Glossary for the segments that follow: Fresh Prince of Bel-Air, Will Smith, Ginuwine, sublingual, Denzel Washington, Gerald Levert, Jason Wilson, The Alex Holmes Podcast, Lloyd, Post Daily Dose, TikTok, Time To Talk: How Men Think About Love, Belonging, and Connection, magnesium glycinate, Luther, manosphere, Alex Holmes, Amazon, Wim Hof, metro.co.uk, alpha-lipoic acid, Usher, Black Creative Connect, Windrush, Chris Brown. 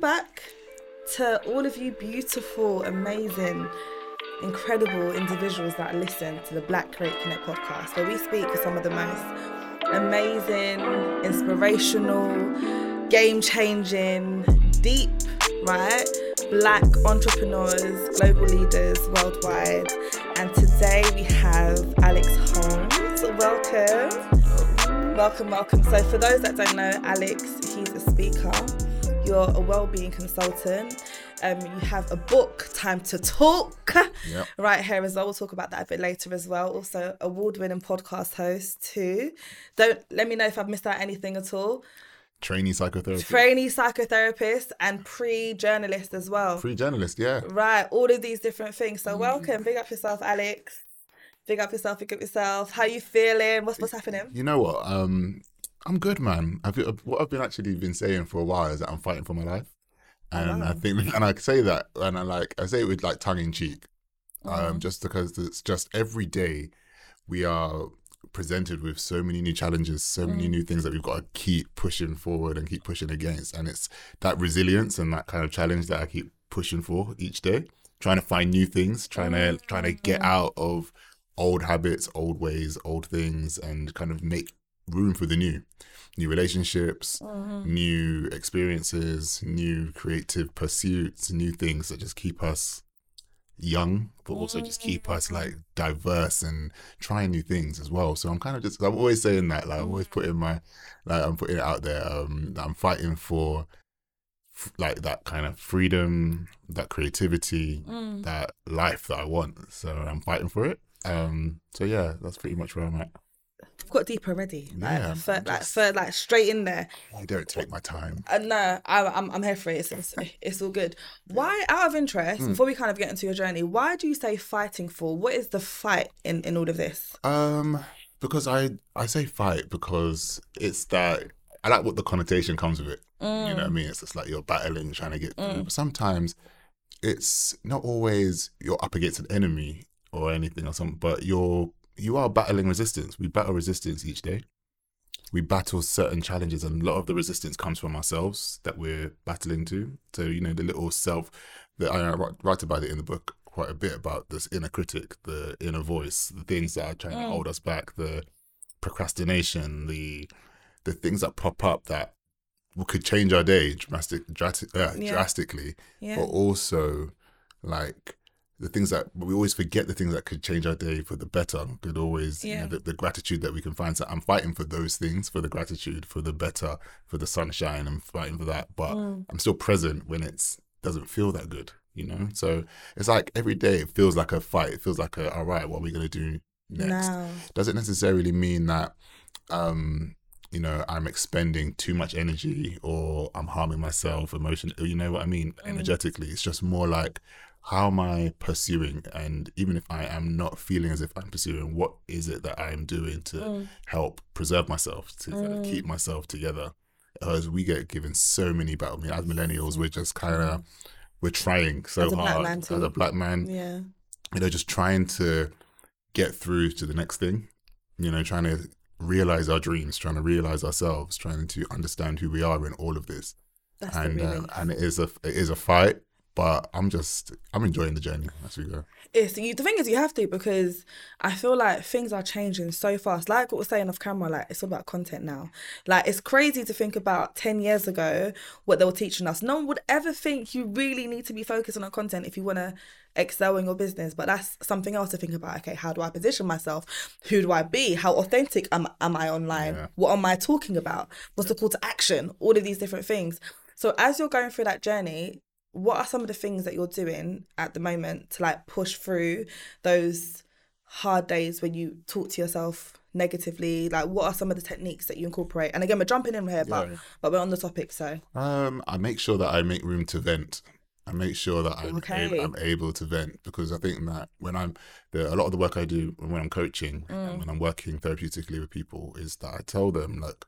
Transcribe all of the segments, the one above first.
Welcome back to all of you beautiful, amazing, incredible individuals that listen to the Black Creative Connect podcast, where we speak with some of the most amazing, inspirational, game-changing, deep, right, Black entrepreneurs, global leaders worldwide. And today we have Alex Holmes. Welcome. So for those that don't know, Alex, he's a speaker. You're a well-being consultant. You have a book, Time To Talk, right here as well. We'll talk about that a bit later as well. Also, award-winning podcast host too. Don't let me know if I've missed out anything at all. Trainee psychotherapist and pre-journalist as well. Right, all of these different things. So welcome. Big up yourself, Alex. Big up yourself. How you feeling? What's happening? You know what? I'm good, man. What I've been saying for a while is that I'm fighting for my life, and I think, and I say that, and I say it with like tongue in cheek, just because it's just every day we are presented with so many new challenges, so many new things that we've got to keep pushing forward and keep pushing against, and it's that resilience and that kind of challenge that I keep pushing for each day, trying to find new things, trying to get out of old habits, old ways, old things, and kind of make room for the new relationships, new experiences, new creative pursuits, new things that just keep us young, but also just keep us like diverse and trying new things as well. So I'm kind of just, I'm always saying that, like I'm always putting my, like I'm putting it out there, that I'm fighting for like that kind of freedom, that creativity, that life that I want. So I'm fighting for it. So yeah, that's pretty much where I'm at. I've got deep already. Like straight in there. I don't take my time. No, I'm here for it. It's all good. Why, out of interest, before we kind of get into your journey, why do you say fighting for? What is the fight in all of this? Because I say fight because it's that I like what the connotation comes with it. You know what I mean? It's just like you're battling, trying to get through. But sometimes it's not always you're up against an enemy or anything or something, but you are battling resistance. We battle resistance each day. We battle certain challenges, and a lot of the resistance comes from ourselves that we're battling to. So, you know, the little self that I write about it in the book quite a bit, about this inner critic, the inner voice, the things that are trying to hold us back, the procrastination, the things that pop up that could change our day drastically, but also like, the things that we always forget, the things that could change our day for the better, could always, you know, the gratitude that we can find. So I'm fighting for those things, for the gratitude, for the better, for the sunshine. I'm fighting for that, but I'm still present when it doesn't feel that good, you know? So it's like every day it feels like a fight. It feels like, all right, what are we going to do next? No. Doesn't necessarily mean that, you know, I'm expending too much energy or I'm harming myself emotionally, you know what I mean? Energetically, it's just more like, how am I pursuing? And even if I am not feeling as if I'm pursuing, what is it that I am doing to help preserve myself, to kind of keep myself together? As we get given so many battles, I mean, as millennials, we're just kind of, we're trying so as hard as a Black man, you know, just trying to get through to the next thing, you know, trying to realize our dreams, trying to realize ourselves, trying to understand who we are in all of this. That's and it is a fight. But I'm enjoying the journey as we go. The thing is, you have to, because I feel like things are changing so fast. Like what we're saying off camera, like it's all about content now. Like it's crazy to think about 10 years ago, what they were teaching us. No one would ever think you really need to be focusing on content if you want to excel in your business. But that's something else to think about. Okay, how do I position myself? Who do I be? How authentic am I online? Yeah. What am I talking about? What's the call to action? All of these different things. So as you're going through that journey, what are some of the things that you're doing at the moment to like push through those hard days when you talk to yourself negatively? Like, what are some of the techniques that you incorporate? And again, we're jumping in here, but we're on the topic, so. I make sure that I make room to vent. I make sure that I'm able to vent, because I think that when a lot of the work I do when I'm coaching and when I'm working therapeutically with people is that I tell them, like,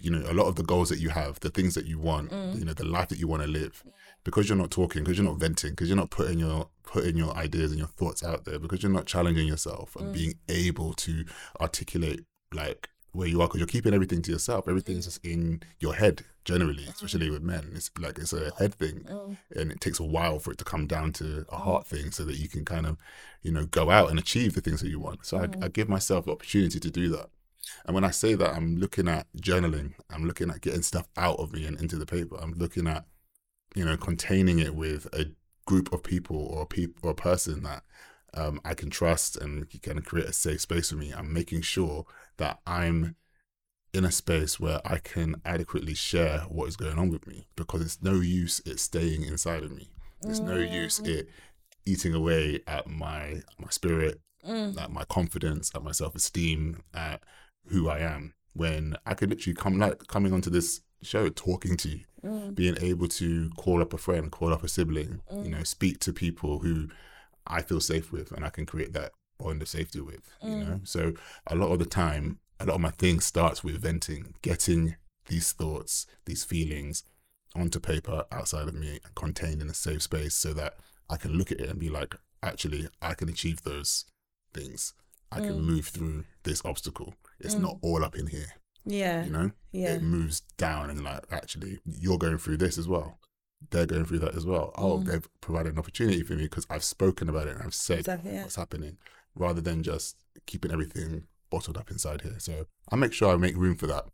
you know, a lot of the goals that you have, the things that you want, you know, the life that you want to live, because you're not talking, because you're not venting, because you're not putting your ideas and your thoughts out there, because you're not challenging yourself and being able to articulate like where you are, because you're keeping everything to yourself. Everything's just in your head generally, especially with men. It's like it's a head thing, and it takes a while for it to come down to a heart thing, so that you can kind of, you know, go out and achieve the things that you want. So I give myself the opportunity to do that. And when I say that, I'm looking at journaling. I'm looking at getting stuff out of me and into the paper. I'm looking at, you know, containing it with a group of people or a person that I can trust and kind of create a safe space for me. I'm making sure that I'm in a space where I can adequately share what is going on with me, because it's no use it staying inside of me. It's no use it eating away at my spirit, at my confidence, at my self-esteem, at who I am, when I could literally coming onto this show, talking to you, being able to call up a friend, call up a sibling, you know, speak to people who I feel safe with and I can create that bond of safety with, you know? So a lot of the time, a lot of my thing starts with venting, getting these thoughts, these feelings onto paper outside of me, contained in a safe space, so that I can look at it and be like, actually, I can achieve those things. I can move through this obstacle. It's not all up in here. Yeah. You know? Yeah. It moves down and like, actually, you're going through this as well. They're going through that as well. Oh, they've provided an opportunity for me because I've spoken about it and I've said what's happening, rather than just keeping everything bottled up inside here. So I make sure I make room for that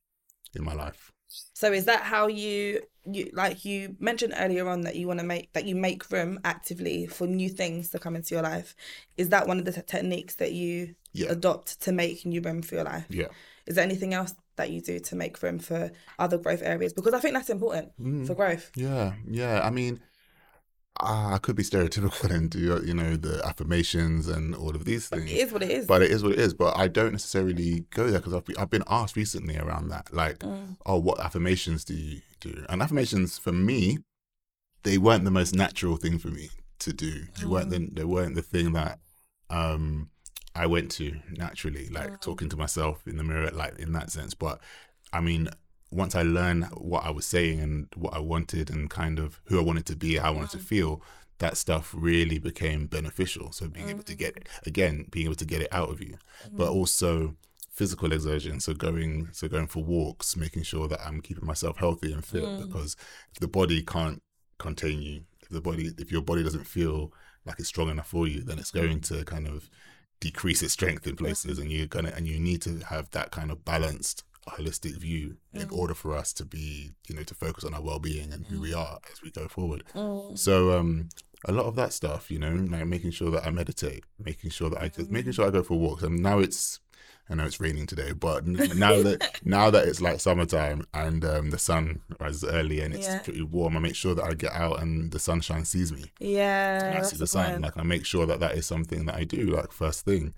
in my life. So is that how you like you mentioned earlier on that you want to make, that you make room actively for new things to come into your life? Is that one of the techniques that you adopt to make new room for your life? Yeah. Is there anything else that you do to make room for other growth areas? Because I think that's important for growth. Yeah, yeah. I mean, I could be stereotypical and do, you know, the affirmations and all of these things. But it is what it is. But I don't necessarily go there, because I've been asked recently around that, like, oh, what affirmations do you do? And affirmations for me, they weren't the most natural thing for me to do. They weren't the thing that I went to naturally, like talking to myself in the mirror, like in that sense. But I mean, once I learned what I was saying and what I wanted and kind of who I wanted to be, how I wanted to feel, that stuff really became beneficial. So being able to get it, again, being able to get it out of you, but also physical exertion. So going for walks, making sure that I'm keeping myself healthy and fit, because if the body can't contain you, if your body doesn't feel like it's strong enough for you, then it's going to kind of decrease its strength in places, and you need to have that kind of balanced, holistic view in order for us to be, you know, to focus on our well-being and who we are as we go forward. So a lot of that stuff, you know, like making sure that I meditate, making sure I go for walks. And now I know it's raining today, but now that it's like summertime and the sun rises early and it's pretty warm, I make sure that I get out and the sunshine sees me. Yeah, and I see the sun. Like I make sure that is something that I do, like first thing.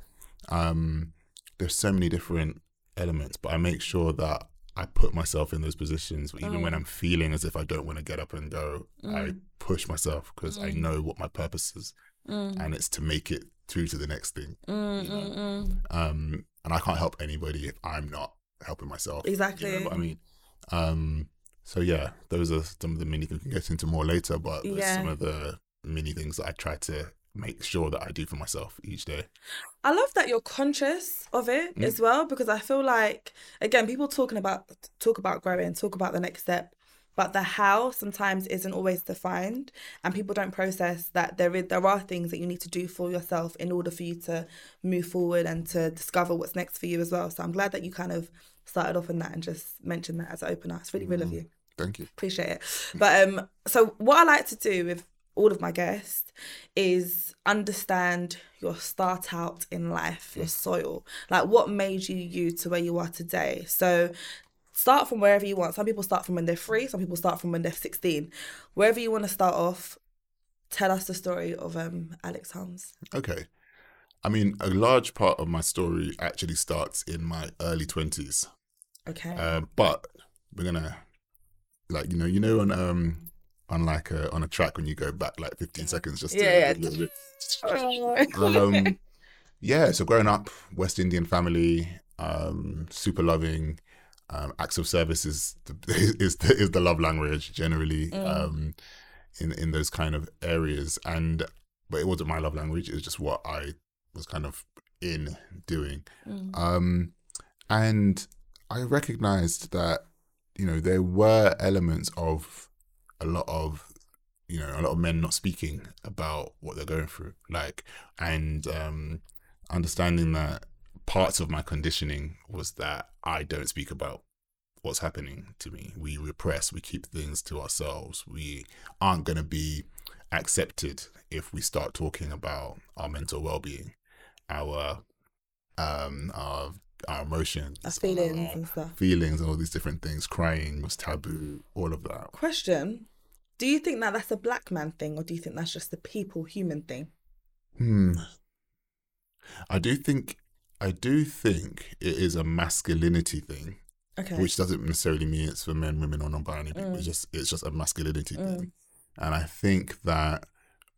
There's so many different elements, but I make sure that I put myself in those positions. Even when I'm feeling as if I don't want to get up and go, I push myself, because I know what my purpose is, and it's to make it through to the next thing. You know? And I can't help anybody if I'm not helping myself. Exactly. You know what I mean? So yeah, those are some of the mini things we can get into more later, but some of the mini things that I try to make sure that I do for myself each day. I love that you're conscious of it as well, because I feel like, again, people talk about growing, talk about the next step, but the how sometimes isn't always defined, and people don't process that there are things that you need to do for yourself in order for you to move forward and to discover what's next for you as well. So I'm glad that you kind of started off on that and just mentioned that as an opener. It's really real of you. Thank you. Appreciate it. But so what I like to do with all of my guests is understand your start out in life, your soil, like what made you to where you are today. So start from wherever you want. Some people start from when they're 3, some people start from when they're 16. Wherever you want to start off, tell us the story of Alex Holmes. Okay. I mean, a large part of my story actually starts in my early 20s. Okay. But we're going to, like, you know, on a track when you go back like 15 seconds just to a little bit. So growing up, West Indian family, super loving. Acts of service is the love language generally, in those kind of areas, but it wasn't my love language. It was just what I was kind of doing, and I recognized that, you know, there were elements of a lot of men not speaking about what they're going through, and understanding that parts of my conditioning was that I don't speak about what's happening to me. We repress, we keep things to ourselves. We aren't going to be accepted if we start talking about our mental well-being, our emotions, our feelings, and stuff. Feelings and all these different things. Crying was taboo, all of that. Question: do you think that that's a black man thing, or do you think that's just the people human thing? I do think it is a masculinity thing. Okay. Which doesn't necessarily mean it's for men, women, or non-binary people. It's just a masculinity thing. And I think that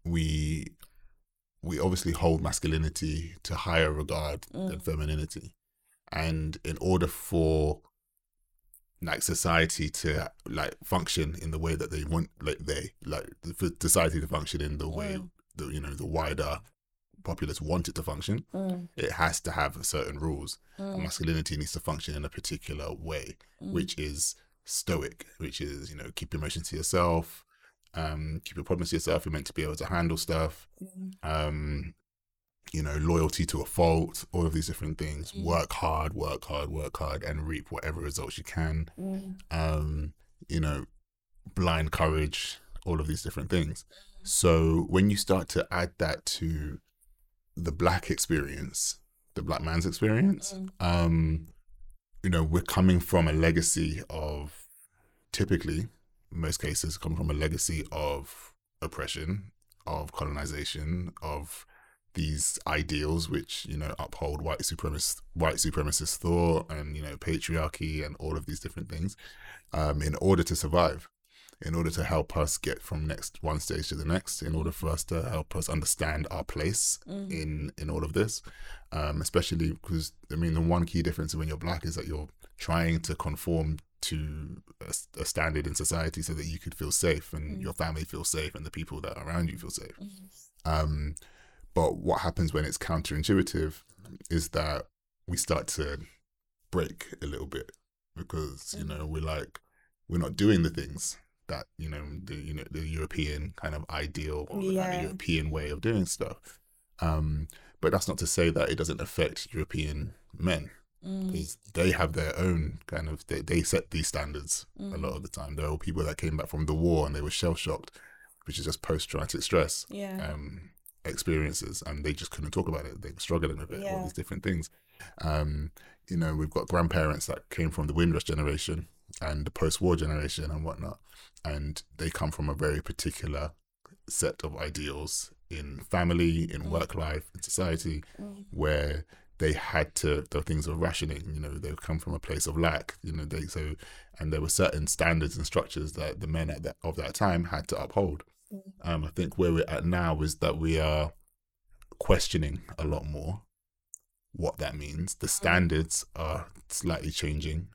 we obviously hold masculinity to higher regard than femininity. And in order for society to function in the way that they want, for society to function in the way the the wider populace want it to function, it has to have certain rules. Masculinity needs to function in a particular way, which is stoic, which is keep your emotions to yourself, keep your problems to yourself. You're meant to be able to handle stuff. Loyalty to a fault, all of these different things. Work hard, and reap whatever results you can. Blind courage, all of these different things. So when you start to add that to the black experience, the black man's experience, we're coming from a legacy of, typically, in most cases, come from a legacy of oppression, of colonization, of these ideals which uphold white supremacist thought and patriarchy and all of these different things, in order to survive, in order to help us get from one stage to the next, in order for us to help us understand our place in all of this, especially because the one key difference when you're black is that you're trying to conform to a standard in society so that you could feel safe and your family feels safe and the people that are around you feel safe. But what happens when it's counterintuitive is that we start to break a little bit because, we're not doing the things that, the European kind of ideal or the European way of doing stuff. But that's not to say that it doesn't affect European men. They have their own kind of, they set these standards a lot of the time. There were people that came back from the war and they were shell-shocked, which is just post-traumatic stress. Experiences, and they just couldn't talk about it. They were struggling with it, all these different things. We've got grandparents that came from the Windrush generation and the post-war generation and whatnot, and they come from a very particular set of ideals in family, in work life, in society, where they had to, the things of rationing, they come from a place of lack, and there were certain standards and structures that the men of that time had to uphold. I think where we're at now is that we are questioning a lot more what that means. The standards are slightly changing,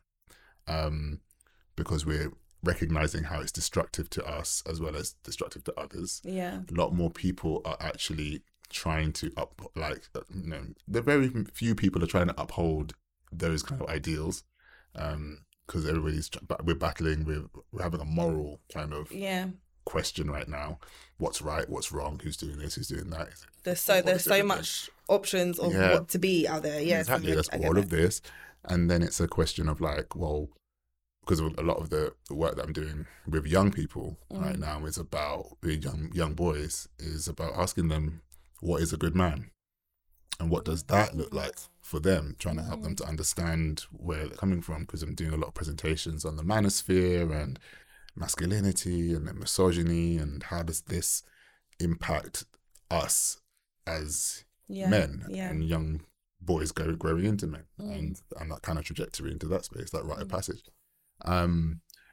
because we're recognizing how it's destructive to us as well as destructive to others. Yeah, a lot more people are actually trying to the very few people are trying to uphold those kind of ideals. Because we're battling, we're having a moral kind of question right now. What's right, what's wrong, who's doing this, who's doing that. There's so much options of what to be out there. Exactly. That's all of this. And then it's a question of because a lot of the work that I'm doing with young people right now is about young boys, is about asking them, what is a good man and what does that look like for them, trying to help them to understand where they're coming from, because I'm doing a lot of presentations on the manosphere and masculinity and then misogyny, and how does this impact us as men and young boys growing into men, and that kind of trajectory into that space, that rite of passage.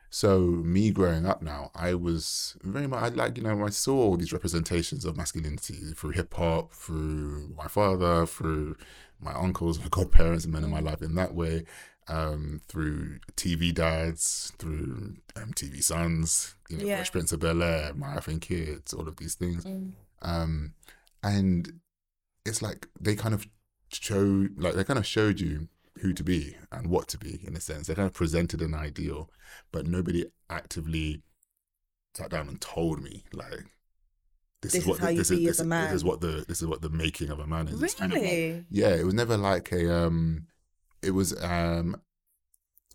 So me growing up now, I was very much I saw all these representations of masculinity through hip hop, through my father, through my uncles, my godparents, and men in my life in that way. Through TV dads, through TV sons, Fresh Prince of Bel-Air, My Wife and Kids, all of these things. And it's they kind of showed you who to be and what to be, in a sense. They kind of presented an ideal, but nobody actively sat down and told me, like, this is what the making of a man is. Really? It's kind of like, yeah, it was never like a it was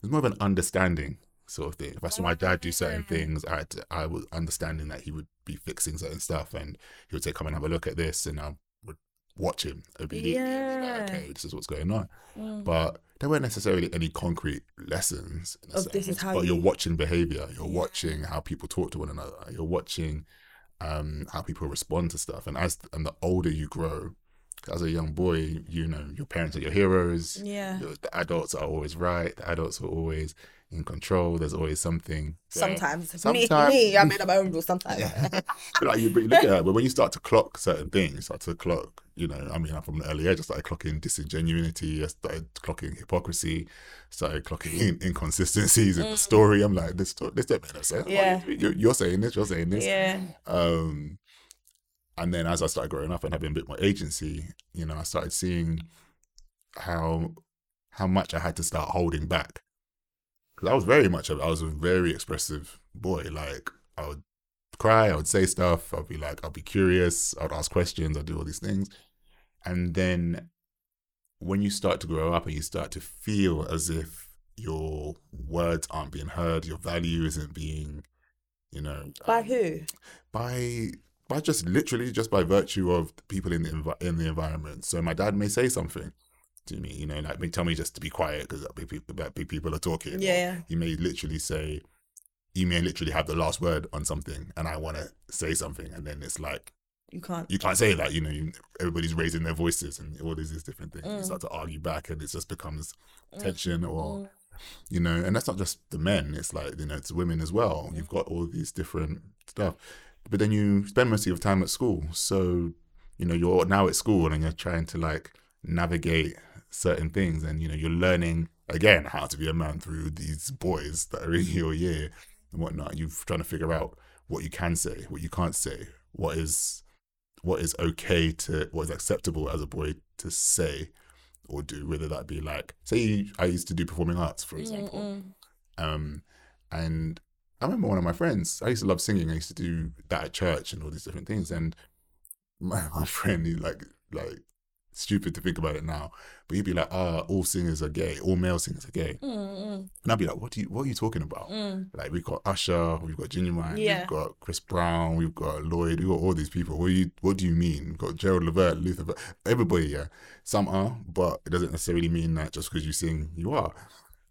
more of an understanding sort of thing. If I saw my dad do certain things, I was understanding that he would be fixing certain stuff, and he would say, come and have a look at this, and I would watch him obediently. Yeah. Like, okay, this is what's going on. Mm. But there weren't necessarily any concrete lessons in a sense. This is how but you're watching behavior, you're watching how people talk to one another, you're watching how people respond to stuff. And as the older you grow, as a young boy, you know, your parents are your heroes. Yeah. The adults are always right. The adults are always in control. There's always something. Sometimes. I made up my own rules sometimes. Yeah. Like, you look at her, but when you start to clock certain things, you know, I mean, from an early age, I started clocking disingenuity. I started clocking hypocrisy. Started clocking inconsistencies in the story. I'm like, this don't make no sense. Yeah. Like, you're saying this. Yeah. And then as I started growing up and having a bit more agency, you know, I started seeing how much I had to start holding back. Because I was a very expressive boy. Like, I would cry, I would say stuff, I'd be curious, I'd ask questions, I'd do all these things. And then when you start to grow up and you start to feel as if your words aren't being heard, your value isn't being, you know. By who? By just by virtue of people in the environment. So my dad may say something to me, you know, like, tell me just to be quiet because people are talking. Yeah. He may literally say, you may literally have the last word on something, and I want to say something, and then it's like you can't say that. You know, everybody's raising their voices and all these different things. You start to argue back, and it just becomes tension or. You know, and that's not just the men. It's like, you know, it's women as well. You've got all these different stuff. But then you spend most of your time at school. So, you know, you're now at school and you're trying to, like, navigate certain things. And, you know, you're learning, again, how to be a man through these boys that are in your year and whatnot. You're trying to figure out what you can say, what you can't say, what is okay to, what is acceptable as a boy to say or do, whether that be, like, say I used to do performing arts, for example. And I remember one of my friends, I used to love singing. I used to do that at church and all these different things. And my friend, he's like stupid to think about it now, but he'd be like, all singers are gay. All male singers are gay. And I'd be like, what are you talking about? Like, we've got Usher, we've got Ginuwine, we've got Chris Brown, we've got Lloyd, we've got all these people. What do you mean? We've got Gerald Levert, Luther, everybody, yeah. Some are, but it doesn't necessarily mean that just because you sing, you are.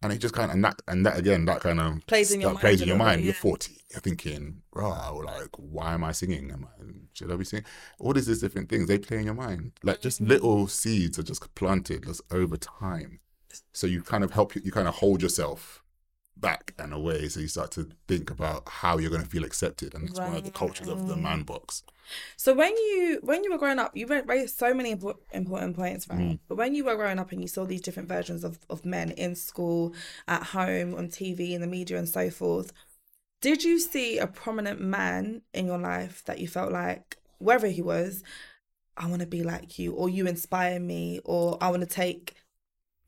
And it just kind of, that kind of plays in your mind. You're 40. You're thinking, why am I singing? Should I be singing? All these different things, they play in your mind. Like, just little seeds are just planted just over time. So you kind of hold yourself back and away. So you start to think about how you're going to feel accepted. And it's one of the cultures of the man box. So when you were growing up, you raised so many important points, right? But when you were growing up and you saw these different versions of men in school, at home, on TV, in the media and so forth, did you see a prominent man in your life that you felt like, wherever he was, I want to be like you, or you inspire me, or I want to take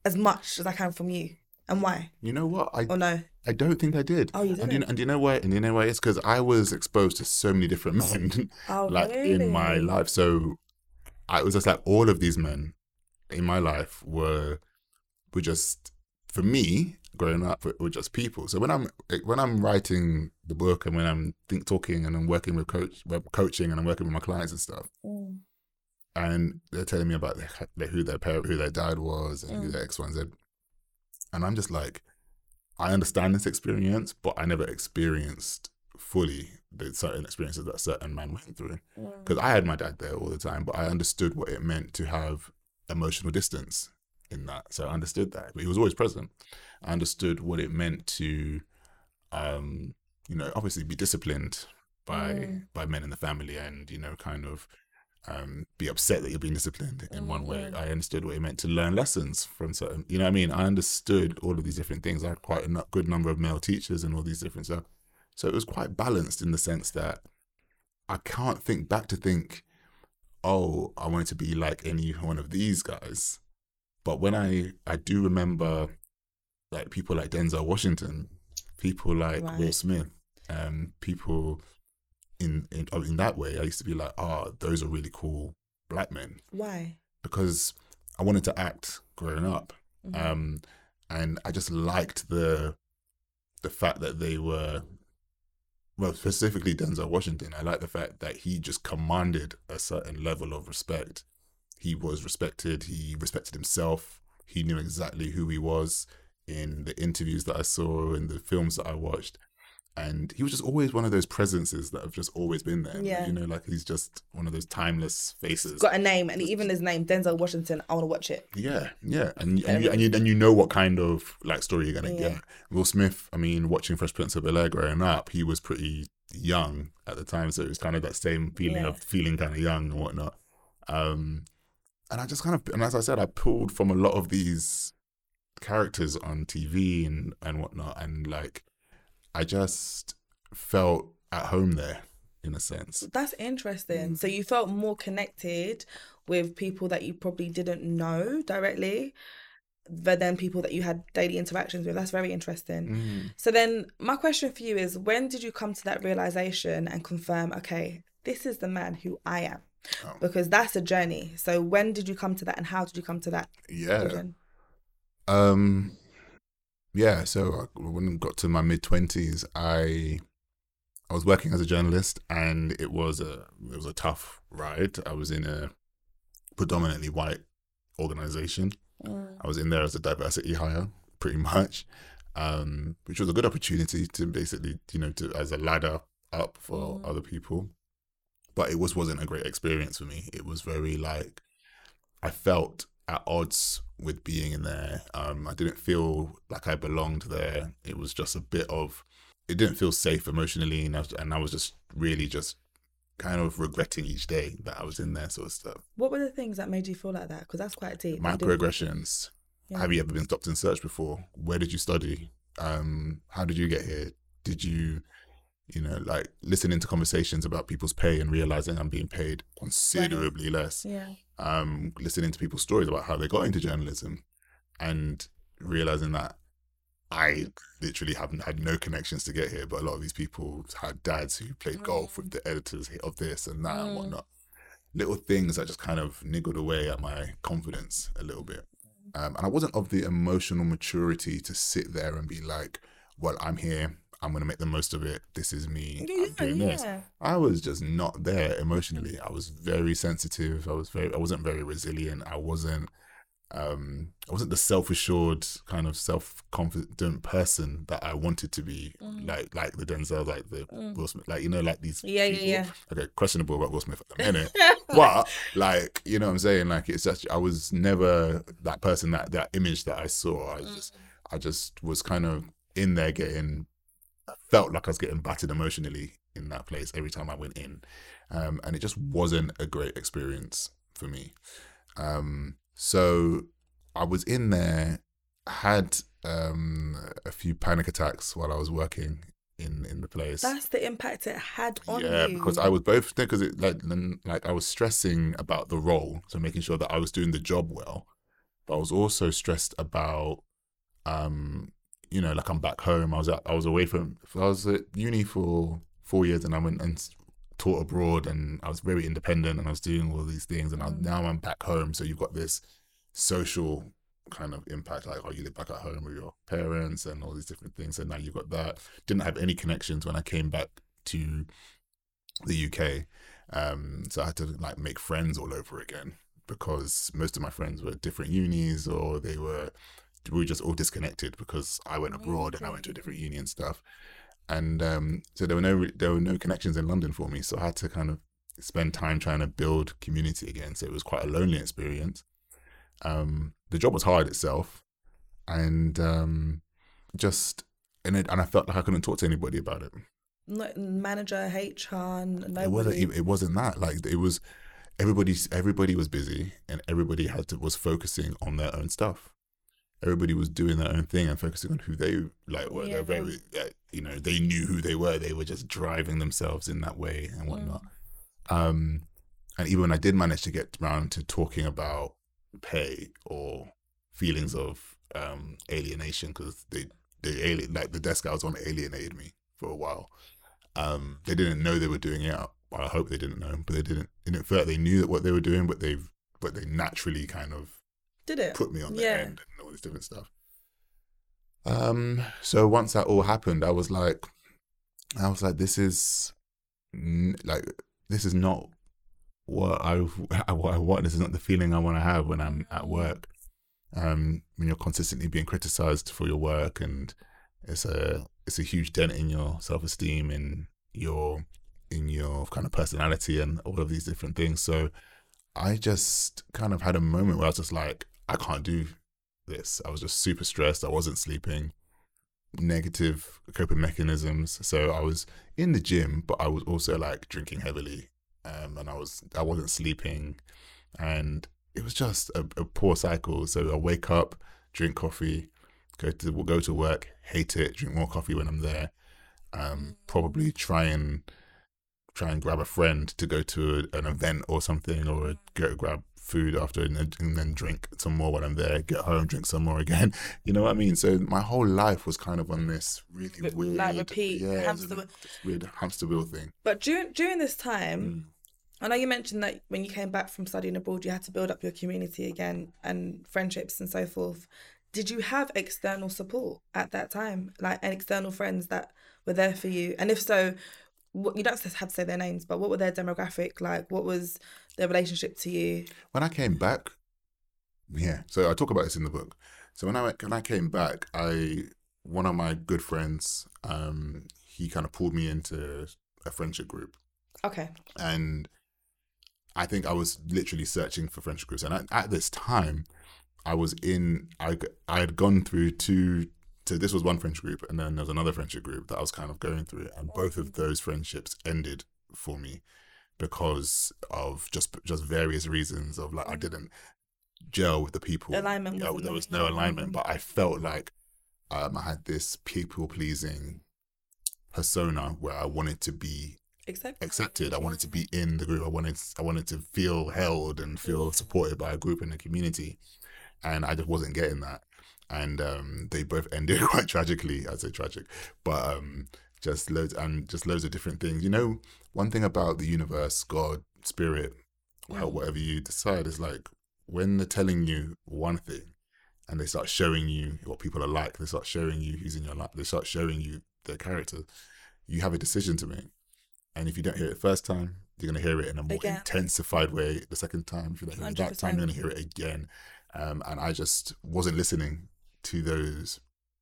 as much as I can from you? And why? You know what? I don't think I did. Oh, you didn't? And you know why? It's because I was exposed to so many different men, in my life. So it was just like all of these men in my life were just, for me, growing up, were just people. So when I'm writing the book and when I'm talking and I'm working with coaching and I'm working with my clients and stuff, and they're telling me about who their dad was and who their X, Y, and Z. And I'm just like, I understand this experience, but I never experienced fully the certain experiences that a certain man went through. Because I had my dad there all the time, but I understood what it meant to have emotional distance in that. So I understood that, but he was always present. I understood what it meant to, you know, obviously be disciplined by men in the family and, you know, kind of be upset that you're being disciplined in one way. I understood what it meant to learn lessons from certain, you know what I mean? I understood all of these different things. I had quite a good number of male teachers and all these different stuff. So it was quite balanced in the sense that I can't think back to think, I wanted to be like any one of these guys. But when I do remember like people like Denzel Washington, people like Will Smith, people in that way, I used to be like, those are really cool black men. Why? Because I wanted to act growing up. Mm-hmm. And I just liked the fact that they were, well, specifically Denzel Washington, I like the fact that he just commanded a certain level of respect. He was respected. He respected himself. He knew exactly who he was in the interviews that I saw, in the films that I watched. And he was just always one of those presences that have just always been there. Yeah. You know, like he's just one of those timeless faces. He's got a name, and even his name, Denzel Washington, I want to watch it. Yeah, yeah. And you know what kind of like story you're going to get. Will Smith, I mean, watching Fresh Prince of Bel-Air growing up, he was pretty young at the time. So it was kind of that same feeling of feeling kind of young and whatnot. And I just and as I said, I pulled from a lot of these characters on TV and whatnot. And like, I just felt at home there, in a sense. That's interesting. So you felt more connected with people that you probably didn't know directly, but then people that you had daily interactions with. That's very interesting. So then my question for you is, when did you come to that realization and confirm, okay, this is the man who I am? Oh. Because that's a journey. So when did you come to that, and how did you come to that? Yeah, so when I got to my mid-20s, I was working as a journalist, and it was a tough ride. I was in a predominantly white organisation. I was in there as a diversity hire, pretty much, which was a good opportunity to basically, you know, as a ladder up for other people. But it wasn't a great experience for me. It was very like, I felt at odds with being in there. I didn't feel like I belonged there. It was just it didn't feel safe emotionally, and I was just really just kind of regretting each day that I was in there, sort of stuff. What were the things that made you feel like that? Because that's quite deep. Microaggressions. Yeah. Have you ever been stopped and searched before? Where did you study? How did you get here? Did you, you know, like listening to conversations about people's pay and realizing I'm being paid considerably less. Yeah. Listening to people's stories about how they got into journalism and realising that I literally haven't had no connections to get here, but a lot of these people had dads who played golf with the editors of this and that and whatnot. Little things that just kind of niggled away at my confidence a little bit. And I wasn't of the emotional maturity to sit there and be like, well, I'm here, I'm going to make the most of it, this is me, I'm doing this. I was just not there emotionally. I was very sensitive. I wasn't very resilient. I wasn't the self-assured kind of self-confident person that I wanted to be, like the Denzel, like the Will Smith, like, you know, like these people. Okay, questionable about Will Smith at the minute. But, like, you know what I'm saying? Like, it's just, I was never that person, that image that I saw. I just was kind of in there I felt like I was getting battered emotionally in that place every time I went in. And it just wasn't a great experience for me. So I was in there, had a few panic attacks while I was working in the place. That's the impact it had on you. Yeah, because I was stressing about the role, so making sure that I was doing the job well, but I was also stressed about you know, like I'm back home. I was away from. I was at uni for 4 years, and I went and taught abroad, and I was very independent, and I was doing all these things. And now I'm back home, so you've got this social kind of impact, like you live back at home with your parents and all these different things. So now you've got that. Didn't have any connections when I came back to the UK, so I had to like make friends all over again because most of my friends were different unis or they were. We were just all disconnected because I went abroad and I went to a different uni and stuff, and so there were no connections in London for me. So I had to kind of spend time trying to build community again. So it was quite a lonely experience. The job was hard itself, and I felt like I couldn't talk to anybody about it. Like manager, HR, nobody. It wasn't that. Like it was, everybody was busy and everybody was focusing on their own stuff. Everybody was doing their own thing and focusing on who they like were. Yeah, you know, they knew who they were. They were just driving themselves in that way and whatnot. And even when I did manage to get around to talking about pay or feelings of alienation, because the desk I was on alienated me for a while. They didn't know they were doing it. I hope they didn't know, but they didn't. They knew that what they were doing, but they naturally kind of did it. Put me on the end and all this different stuff. So once that all happened, I was like, this is not what I want. This is not the feeling I want to have when I'm at work. When you're consistently being criticized for your work, and it's a huge dent in your self-esteem, and in your kind of personality and all of these different things. So I just kind of had a moment where I was just like, I can't do this. I was just super stressed. I wasn't sleeping, negative coping mechanisms. So I was in the gym, but I was also like drinking heavily, and I wasn't sleeping, and it was just a poor cycle. So I wake up, drink coffee, go to work, hate it, drink more coffee when I'm there, probably try and grab a friend to go to an event or something, or go grab food after, and then drink some more when I'm there, get home, drink some more again. You know what I mean? So my whole life was kind of on this really weird, like, repeat, weird hamster wheel thing. But during this time, I know you mentioned that when you came back from studying abroad, you had to build up your community again and friendships and so forth. Did you have external support at that time? Like, and external friends that were there for you? And if so, you don't have to say their names, but what were their demographic like? What was their relationship to you? When I came back, so I talk about this in the book. So when I came back, one of my good friends, he kind of pulled me into a friendship group. Okay. And I think I was literally searching for friendship groups. And at this time, I had gone through two. So this was one friendship group, and then there was another friendship group that I was kind of going through, and both of those friendships ended for me because of just various reasons of, like, I didn't gel with the people. Alignment. Yeah, there was no alignment, but I felt like I had this people-pleasing persona where I wanted to be accepted. I wanted to be in the group. I wanted to feel held and feel supported by a group and a community, and I just wasn't getting that. And they both ended quite tragically. I'd say tragic, but just loads of different things. You know, one thing about the universe, God, spirit, well, whatever you decide, is like when they're telling you one thing and they start showing you what people are like, they start showing you who's in your life, they start showing you their character, you have a decision to make. And if you don't hear it the first time, you're going to hear it in a more intensified way the second time. If you don't hear it that time, you're going to hear it again. And I just wasn't listening to those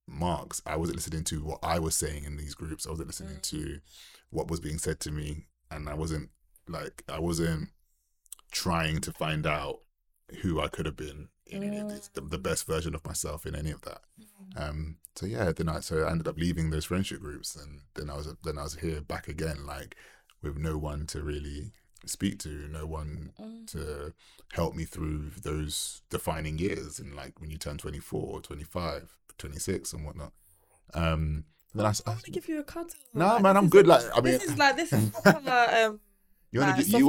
marks. I wasn't listening to what I was saying in these groups. I wasn't listening to what was being said to me, and I wasn't trying to find out who I could have been in any of these, the best version of myself in any of that. So I ended up leaving those friendship groups, and then I was here back again, like with no one to really speak to, no one to help me through those defining years, and like when you turn 24, 25, 26 and whatnot. Then I want to give you a cuddle. No, like, man, I'm good. This is you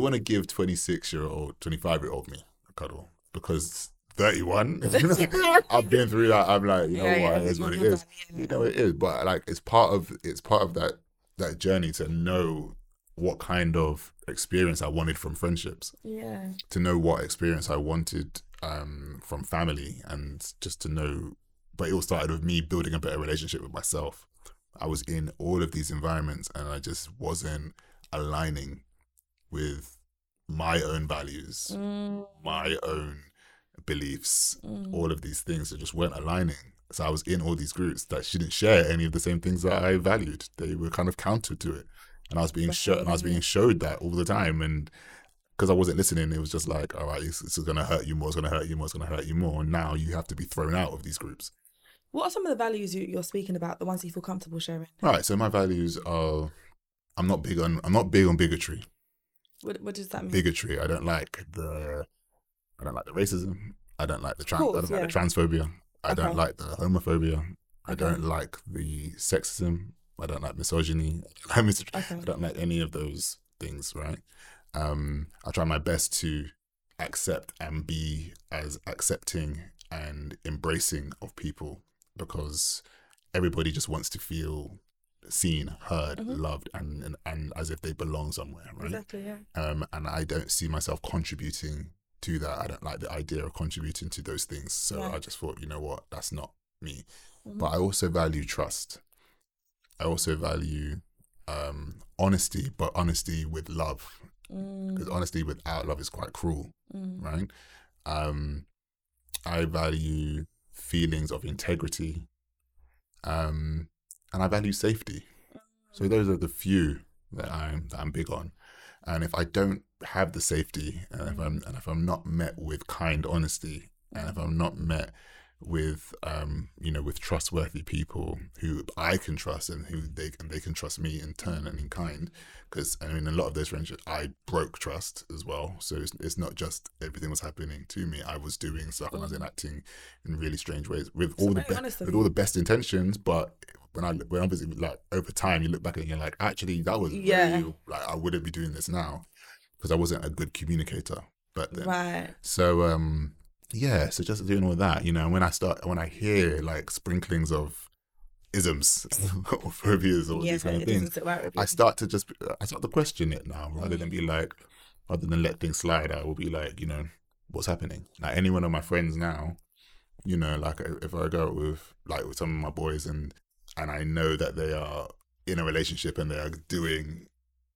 want to give 25-year-old me a cuddle, because 31 I've been through that. I'm like, it is what it is. You know it is, but like it's part of that journey to know what kind of experience I wanted from friendships, to know what experience I wanted from family, and just to know. But it all started with me building a better relationship with myself. I was in all of these environments, and I just wasn't aligning with my own values, my own beliefs, all of these things that just weren't aligning. So I was in all these groups that shouldn't share any of the same things that I valued. They were kind of counter to it. And I was being showed that all the time, and because I wasn't listening, it was just like, all right, this is going to hurt you more, it's going to hurt you more, it's going to hurt you more, and now you have to be thrown out of these groups. What are some of the values you're speaking about, the ones you feel comfortable sharing? All right, so my values are, I'm not big on bigotry. What does that mean? Bigotry. I don't like the racism. I don't like the I don't like the transphobia. I don't like the homophobia. I don't like the sexism. I don't like misogyny. I don't like any of those things, right? I try my best to accept and be as accepting and embracing of people, because everybody just wants to feel seen, heard, mm-hmm. loved, and as if they belong somewhere, right? Exactly, yeah. And I don't see myself contributing to that. I don't like the idea of contributing to those things. So yeah. I just thought, you know what, that's not me. Mm-hmm. But I also value trust. I also value honesty, but honesty with love. Because honesty without love is quite cruel, right? I value feelings of integrity, and I value safety. So those are the few that I'm big on. And if I don't have the safety, and if I'm not met with kind honesty, and if I'm not met with with trustworthy people who I can trust and who they can trust me in turn and in kind, because I mean a lot of those friendships I broke trust as well. So it's not just everything was happening to me. I was doing stuff and I was enacting in really strange ways with all the best intentions, but when obviously like over time you look back and you're like, actually that was really, like I wouldn't be doing this now because I wasn't a good communicator back then. Right. So yeah, so just doing all that, and when I hear like sprinklings of isms or phobias or these kind of things, I start to question it now, rather than be like, rather than let things slide. I will be like, what's happening? Like any one of my friends now, like if I go out with some of my boys and I know that they are in a relationship and they are doing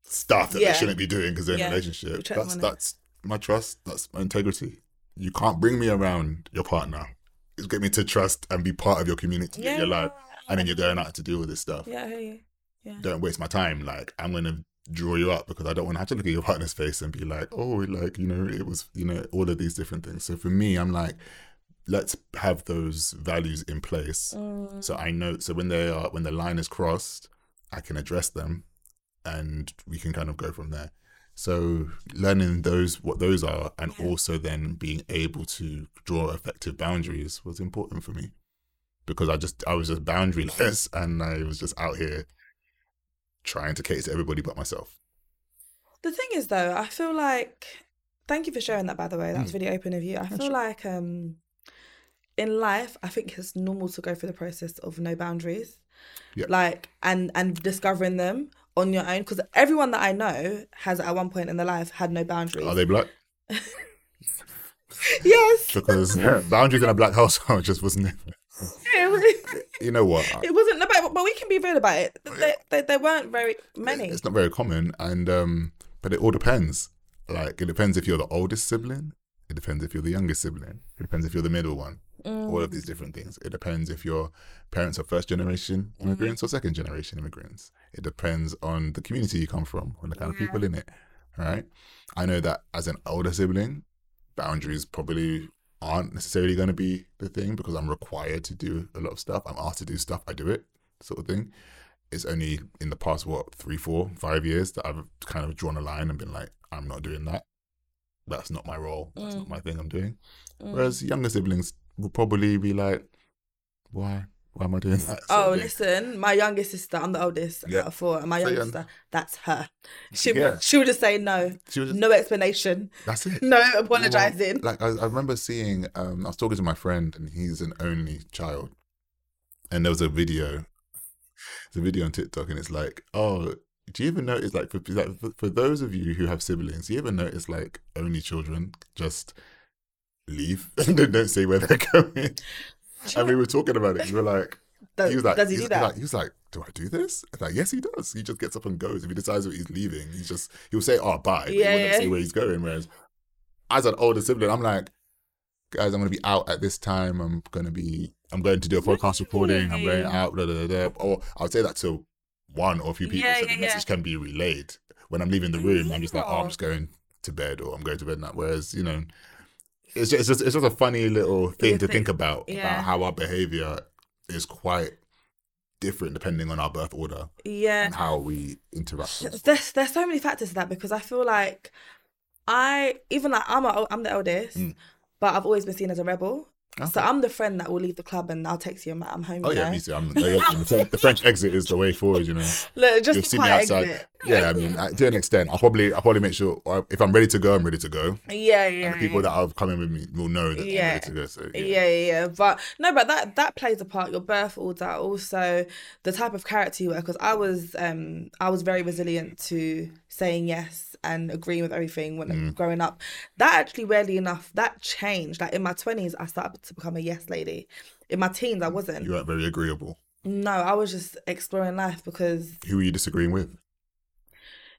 stuff that they shouldn't be doing because they're in a relationship, that's my trust, that's my integrity. You can't bring me around your partner. It's get me to trust and be part of your community in your life. And then you're going out to do all this stuff. Yeah, I hear you. Yeah. Don't waste my time. Like, I'm going to draw you up because I don't want to have to look at your partner's face and be like, oh, like, it was, all of these different things. So for me, I'm like, let's have those values in place. So I know, so when the line is crossed, I can address them and we can kind of go from there. So learning what those are, and also then being able to draw effective boundaries was important for me, because I was just boundaryless and I was just out here trying to cater to everybody but myself. The thing is though, I feel like, thank you for sharing that, by the way, that was really open of you. I feel like in life, I think it's normal to go through the process of no boundaries, like and discovering them on your own, because everyone that I know has at one point in their life had no boundaries. Are they black? Yes. Because boundaries in a black household just wasn't it. You know what? It wasn't, but we can be real about it. There weren't very many. It's not very common, and but it all depends. Like, it depends if you're the oldest sibling. It depends if you're the youngest sibling. It depends if you're the middle one. All of these different things. It depends if your parents are first-generation immigrants or second-generation immigrants. It depends on the community you come from, on the kind of people in it, right? I know that as an older sibling, boundaries probably aren't necessarily going to be the thing, because I'm required to do a lot of stuff. I'm asked to do stuff. I do it, sort of thing. It's only in the past, 3, 4, 5 years that I've kind of drawn a line and been like, I'm not doing that. That's not my role. That's not my thing I'm doing. Whereas younger siblings will probably be like, why am I doing that? Oh, listen, my younger sister, I'm the oldest out of 4, and my younger sister, that's her. She would just say no. No explanation. That's it. No apologising. Like, I remember seeing, I was talking to my friend, and he's an only child, and there was a video. There's a video on TikTok, and it's like, oh, do you even notice, like, for those of you who have siblings, do you ever notice, like, only children just leave and don't say where they're going? And we were talking about it. We were like, does he do that? He was like, do I do this? I was like, yes, he does. He just gets up and goes. If he decides that he's leaving, he'll say, oh, bye. But he won't say where he's going. Whereas, as an older sibling, I'm like, guys, I'm going to be out at this time. I'm going to do a podcast recording. I'm going out, blah, blah, blah. Or I'll say that to one or a few people, so the message can be relayed. When I'm leaving the room, I'm just like, oh, I'm just going to bed, or I'm going to bed now. Whereas, it's just a funny little thing to think about how our behaviour is quite different depending on our birth order and how we interact. There's so many factors to that, because I feel like I'm the eldest, but I've always been seen as a rebel. Okay. So I'm the friend that will leave the club and I'll text you and I'm home. Oh, yeah, me too. The French exit is the way forward, you know. Look, just you've seen me outside. Exit. Yeah, I mean, to an extent, I'll probably make sure if I'm ready to go, I'm ready to go. Yeah, yeah. And the people that have come in with me will know that I'm ready to go. So, yeah. But no, but that plays a part. Your birth order, also the type of character you were. Because I was very resilient to saying yes and agreeing with everything when growing up. That actually, weirdly enough, that changed. Like in my 20s, I started to become a yes lady. In my teens, I wasn't. You weren't very agreeable. No, I was just exploring life because... Who were you disagreeing with?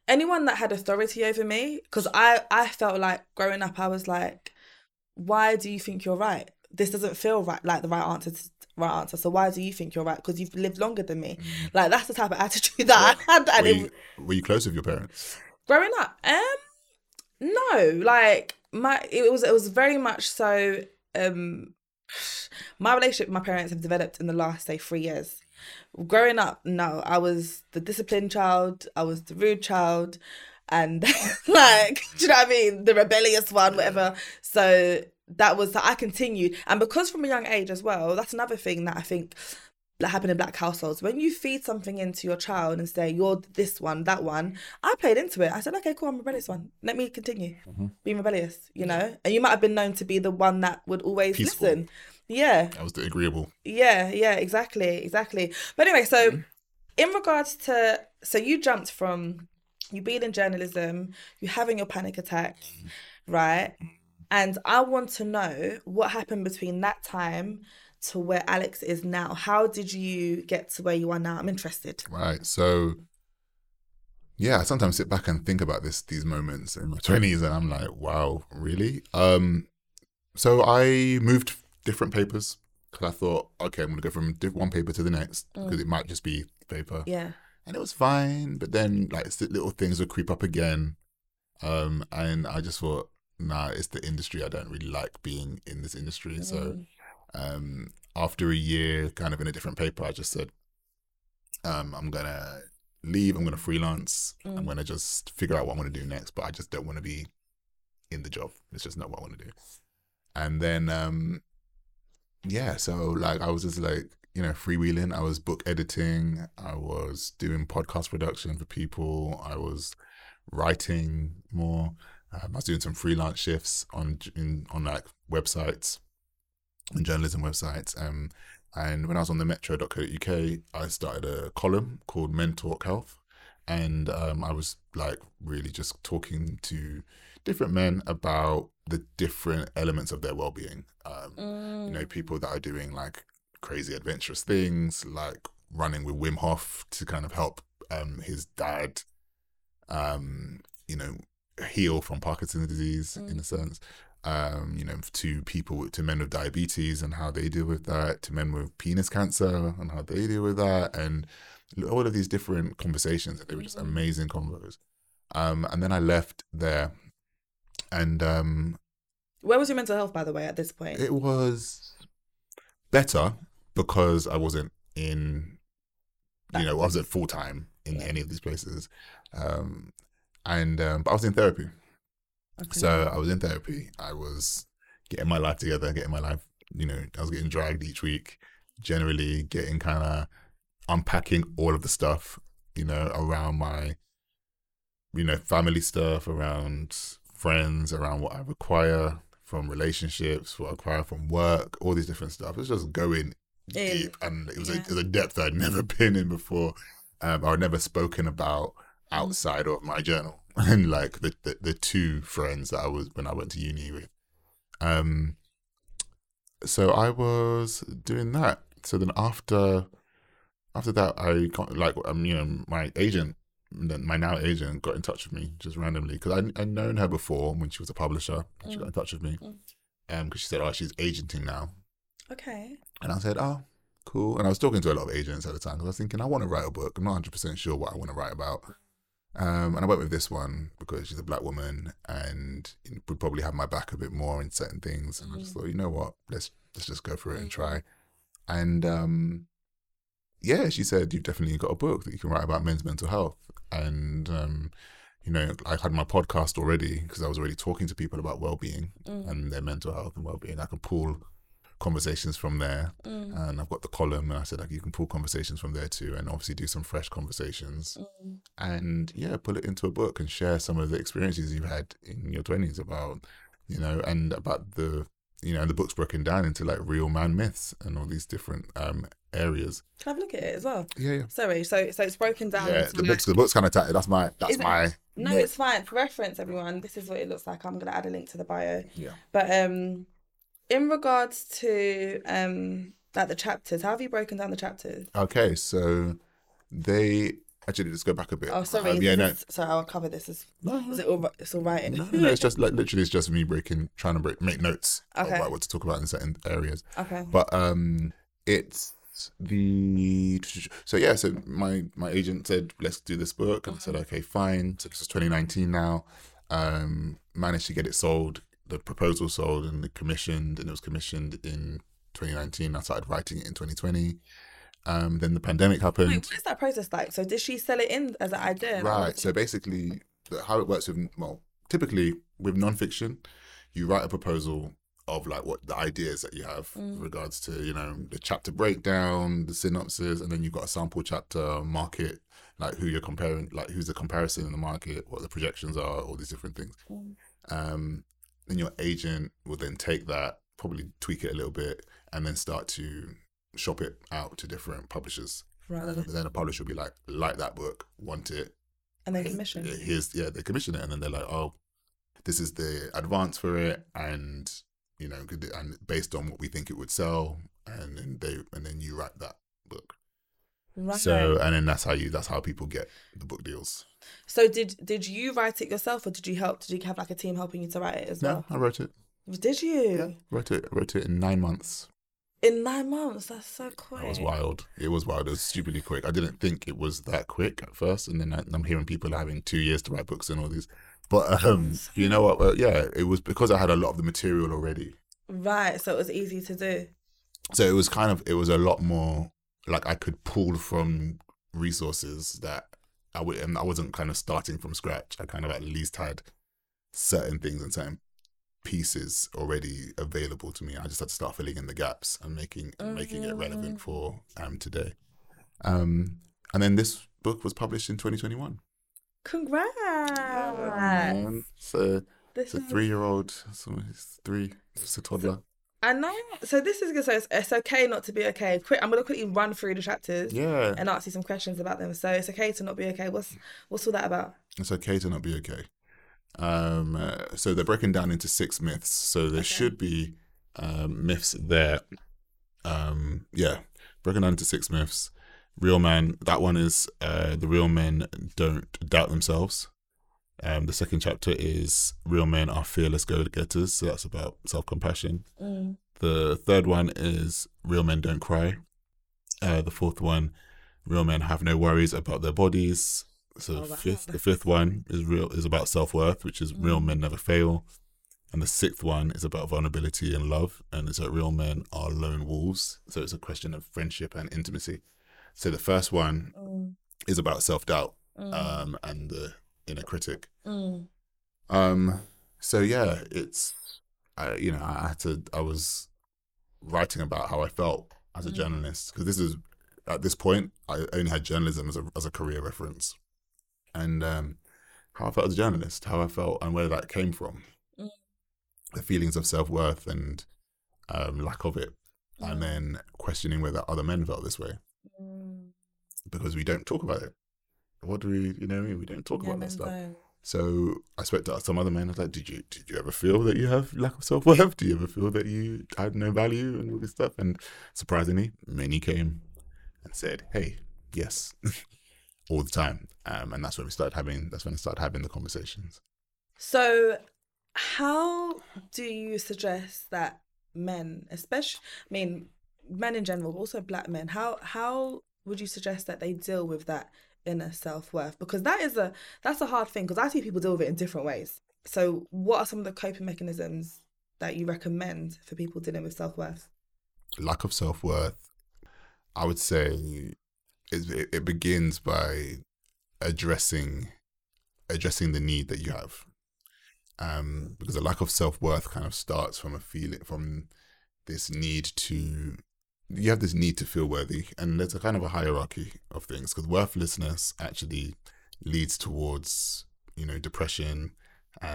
Anyone that had authority over me. Because I felt like growing up, I was like, why do you think you're right? This doesn't feel right, like the right answer. So why do you think you're right? Because you've lived longer than me. Like, that's the type of attitude that I had. And were you close with your parents? Growing up? No. Like, it was very much so... my relationship with my parents have developed in the last, say, 3 years. Growing up, no, I was the disciplined child, I was the rude child, and like, do you know what I mean? The rebellious one, whatever. So that was, I continued. And because from a young age as well, that's another thing that I think that happened in black households. When you feed something into your child and say, you're this one, that one, I played into it. I said, okay, cool, I'm a rebellious one. Let me continue being rebellious, you know? And you might have been known to be the one that would always peaceful. Listen. Yeah. That was the agreeable. Yeah, exactly. But anyway, so in regards to, so you jumped from you being in journalism, you having your panic attack, right? And I want to know what happened between that time to where Alex is now. How did you get to where you are now? I'm interested. Right. So, yeah, I sometimes sit back and think about these moments in my 20s and I'm like, wow, really? So I moved different papers because I thought, okay, I'm going to go from one paper to the next because it might just be paper. Yeah. And it was fine. But then like little things would creep up again. And I just thought, nah, it's the industry. I don't really like being in this industry. So... after a year kind of in a different paper, I just said, I'm going to leave. I'm going to freelance. I'm going to just figure out what I want to do next, but I just don't want to be in the job. It's just not what I want to do. And then, so like, I was just like, you know, freewheeling. I was book editing. I was doing podcast production for people. I was writing more. I was doing some freelance shifts on like websites. And journalism websites. And when I was on the metro.co.uk, I started a column called Men Talk Health. And I was like really just talking to different men about the different elements of their well-being. You know, people that are doing like crazy adventurous things, like running with Wim Hof to kind of help his dad, you know, heal from Parkinson's disease in a sense. You know, to men with diabetes and how they deal with that, to men with penis cancer and how they deal with that, and all of these different conversations. They were just amazing convos. And then I left there. And where was your mental health, by the way, at this point? It was better because I wasn't in, you know, I wasn't full time in any of these places, but I was in therapy. Okay. So I was in therapy. I was getting my life together, you know, I was getting dragged each week, generally getting kind of unpacking all of the stuff, you know, around my, you know, family stuff, around friends, around what I require from relationships, what I require from work, all these different stuff. It was just going deep. And it was a depth I'd never been in before. I'd never spoken about outside of my journal. And like the two friends that I was when I went to uni with. So I was doing that. So then after that, I got like, you know, my now agent got in touch with me just randomly because I'd known her before when she was a publisher. She got in touch with me because she said, oh, she's agenting now. Okay. And I said, oh, cool. And I was talking to a lot of agents at the time because I was thinking, I want to write a book. I'm not 100% sure what I want to write about. And I went with this one because she's a black woman and would probably have my back a bit more in certain things. And I just thought, you know what, let's just go for it and try. And she said, you've definitely got a book that you can write about men's mental health. And, you know, I had my podcast already because I was already talking to people about well-being and their mental health and well-being. I could pull conversations from there. And I've got the column, and I said, like, you can pull conversations from there too, and obviously do some fresh conversations and pull it into a book and share some of the experiences you've had in your 20s about, and about the, and the book's broken down into like real man myths and all these different areas. Can I have a look at it as well? Yeah. Sorry, so it's broken down. Yeah, the book's kind of tight. That's my. No, it's fine. For reference, everyone, this is what it looks like. I'm gonna add a link to the bio. Yeah. But in regards to like the chapters, how have you broken down the chapters? Okay, so they. Actually, let's go back a bit. Oh, sorry. Sorry, I'll cover this. It's all writing. No, it's just like literally, it's just me trying to make notes about what to talk about in certain areas. Okay. But it's the so my agent said, let's do this book, and I said, okay, fine. So this is 2019 now. Managed to get it sold, the proposal sold, and it was commissioned in 2019. I started writing it in 2020. Then the pandemic happened. Wait, what is that process like? So did she sell it in as an idea? Right. So basically how it works typically with nonfiction, you write a proposal of like what the ideas that you have in regards to, the chapter breakdown, the synopsis, and then you've got a sample chapter, market, like who you're comparing, like who's the comparison in the market, what the projections are, all these different things. Then your agent will then take that, probably tweak it a little bit, and then start to shop it out to different publishers. Right. And then a publisher will be like that book, want it. And they commission it. They commission it, and then they're like, oh, this is the advance for it, and and based on what we think it would sell, and then you write that book. Right. So and then that's how people get the book deals. So did you write it yourself, or did you have like a team helping you to write it as well? No, I wrote it. Did you? Yeah, wrote it in 9 months. In 9 months, that's so quick. It was wild. It was stupidly quick. I didn't think it was that quick at first, and then I'm hearing people having 2 years to write books and all these. But you know what? Well, yeah, it was because I had a lot of the material already. Right, so it was easy to do. So it was a lot more like I could pull from resources that I wasn't kind of starting from scratch. I kind of at least had certain things and certain pieces already available to me. I just had to start filling in the gaps and making it relevant for today. And then this book was published in 2021. Congrats! Yeah, it's a 3-year-old. It's three. It's a toddler. I know. So this is good. So it's okay not to be okay. I'm going to quickly run through the chapters and ask you some questions about them. So it's okay to not be okay. What's all that about? It's okay to not be okay. So they're broken down into 6 myths. So there should be myths there. Broken down into 6 myths. Real man. That one is the real men don't doubt themselves. The second chapter is real men are fearless go-getters. So that's about self-compassion. The third one is real men don't cry. The fourth one, real men have no worries about their bodies. So the fifth one is about self-worth, which is real men never fail. And the sixth one is about vulnerability and love. And it's that real men are lone wolves. So it's a question of friendship and intimacy. So the first one is about self-doubt and the inner critic. It's, I was writing about how I felt as a journalist, because at this point, I only had journalism as a career reference. And how I felt as a journalist, how I felt and where that came from, the feelings of self-worth and lack of it, and then questioning whether other men felt this way, because we don't talk about it. What do we, we don't talk about that stuff. So I spoke to some other men. I was like, did you ever feel that you have lack of self-worth? Do you ever feel that you had no value and all this stuff? And surprisingly, many came and said, hey, yes. All the time, and that's when I started having the conversations. So how do you suggest that men, especially men in general, but also black men, how would you suggest that they deal with that inner self-worth? Because that's a hard thing, because I see people deal with it in different ways. So what are some of the coping mechanisms that you recommend for people dealing with self-worth? Lack of self-worth, I would say it begins by addressing the need that you have, because a lack of self-worth kind of starts from a feeling, from this need to, you have this need to feel worthy, and there's a kind of a hierarchy of things, because worthlessness actually leads towards, you know, depression,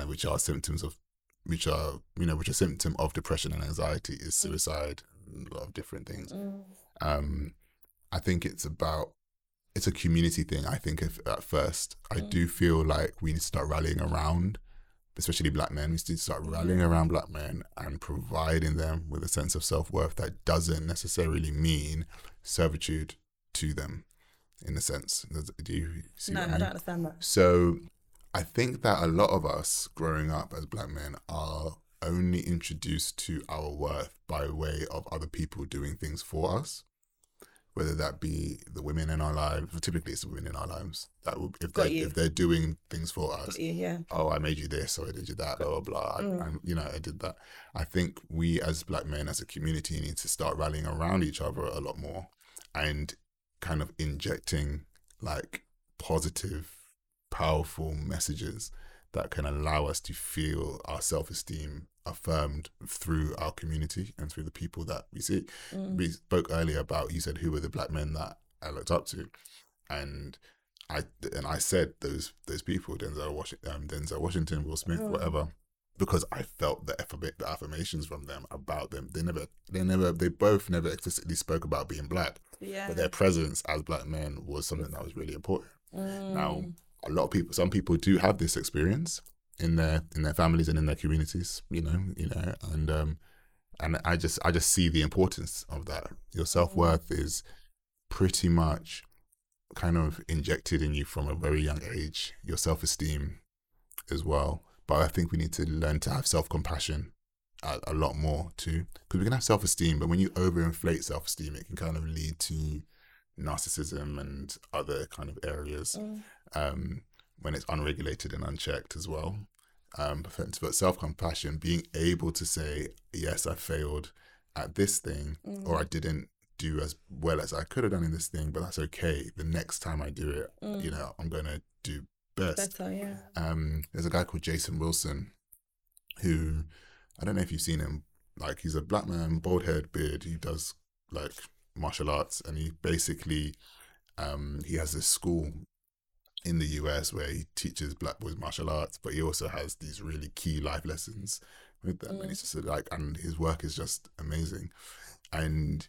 which are symptoms of, which are symptom of depression and anxiety is suicide, a lot of different things. I think it's a community thing. I think at first, I do feel like we need to start rallying around, especially black men. We need to start rallying around black men and providing them with a sense of self-worth that doesn't necessarily mean servitude to them, in a sense. Do you see what I mean? I don't understand that. So I think that a lot of us growing up as black men are only introduced to our worth by way of other people doing things for us. Whether that be the women in our lives, typically it's the women in our lives that will, if they're doing things for us. Yeah. Oh, I made you this, or I did you that, blah blah blah. I did that. I think we as black men, as a community, need to start rallying around each other a lot more, and kind of injecting like positive, powerful messages that can allow us to feel our self-esteem affirmed through our community and through the people that we see. We spoke earlier about, you said, who were the black men that I looked up to, and I said those people, Denzel Washington, Will Smith, whatever, because I felt the affirmations from them about them. They both never explicitly spoke about being black, but their presence as black men was something that was really important. Now, a lot of people, some people do have this experience in their families and in their communities, and I just see the importance of that. Your self-worth is pretty much kind of injected in you from a very young age, your self-esteem as well. But I think we need to learn to have self-compassion a lot more too, because we can have self-esteem, but when you overinflate self-esteem, it can kind of lead to narcissism and other kind of areas. When it's unregulated and unchecked as well. But self-compassion, being able to say, yes, I failed at this thing, or I didn't do as well as I could have done in this thing, but that's okay. The next time I do it, I'm going to do best. Better, yeah. There's a guy called Jason Wilson, who, I don't know if you've seen him, like he's a black man, bald-haired beard. He does like martial arts, and he basically, he has this school in the US where he teaches black boys martial arts, but he also has these really key life lessons with them. And it's just and his work is just amazing. And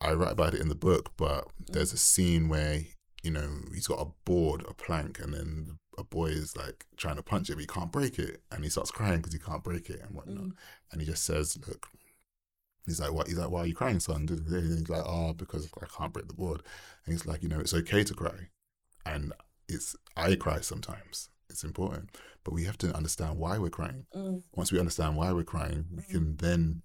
I write about it in the book, but there's a scene where, he's got a board, a plank, and then a boy is like trying to punch it, but he can't break it. And he starts crying because he can't break it and whatnot. And he just says, look, he's like, what? He's like, why are you crying, son? And he's like, because I can't break the board. And he's like, it's okay to cry. And I cry sometimes. It's important, but we have to understand why we're crying. Once we understand why we're crying, we can then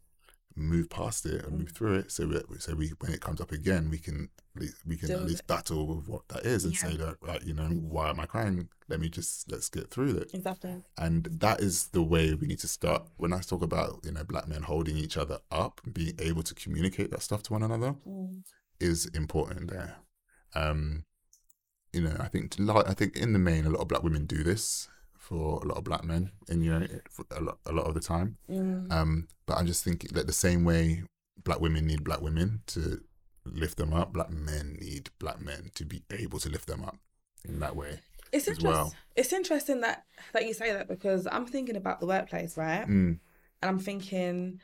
move past it and move through it. So when it comes up again, we can at least battle with what that is and say that, right, why am I crying? Let's get through it. Exactly. And that is the way we need to start. When I talk about black men holding each other up, being able to communicate that stuff to one another is important there. I think in the main, a lot of black women do this for a lot of black men, and a lot of the time. But I'm just thinking that the same way black women need black women to lift them up, black men need black men to be able to lift them up in that way. It's interesting that you say that, because I'm thinking about the workplace, right? And I'm thinking,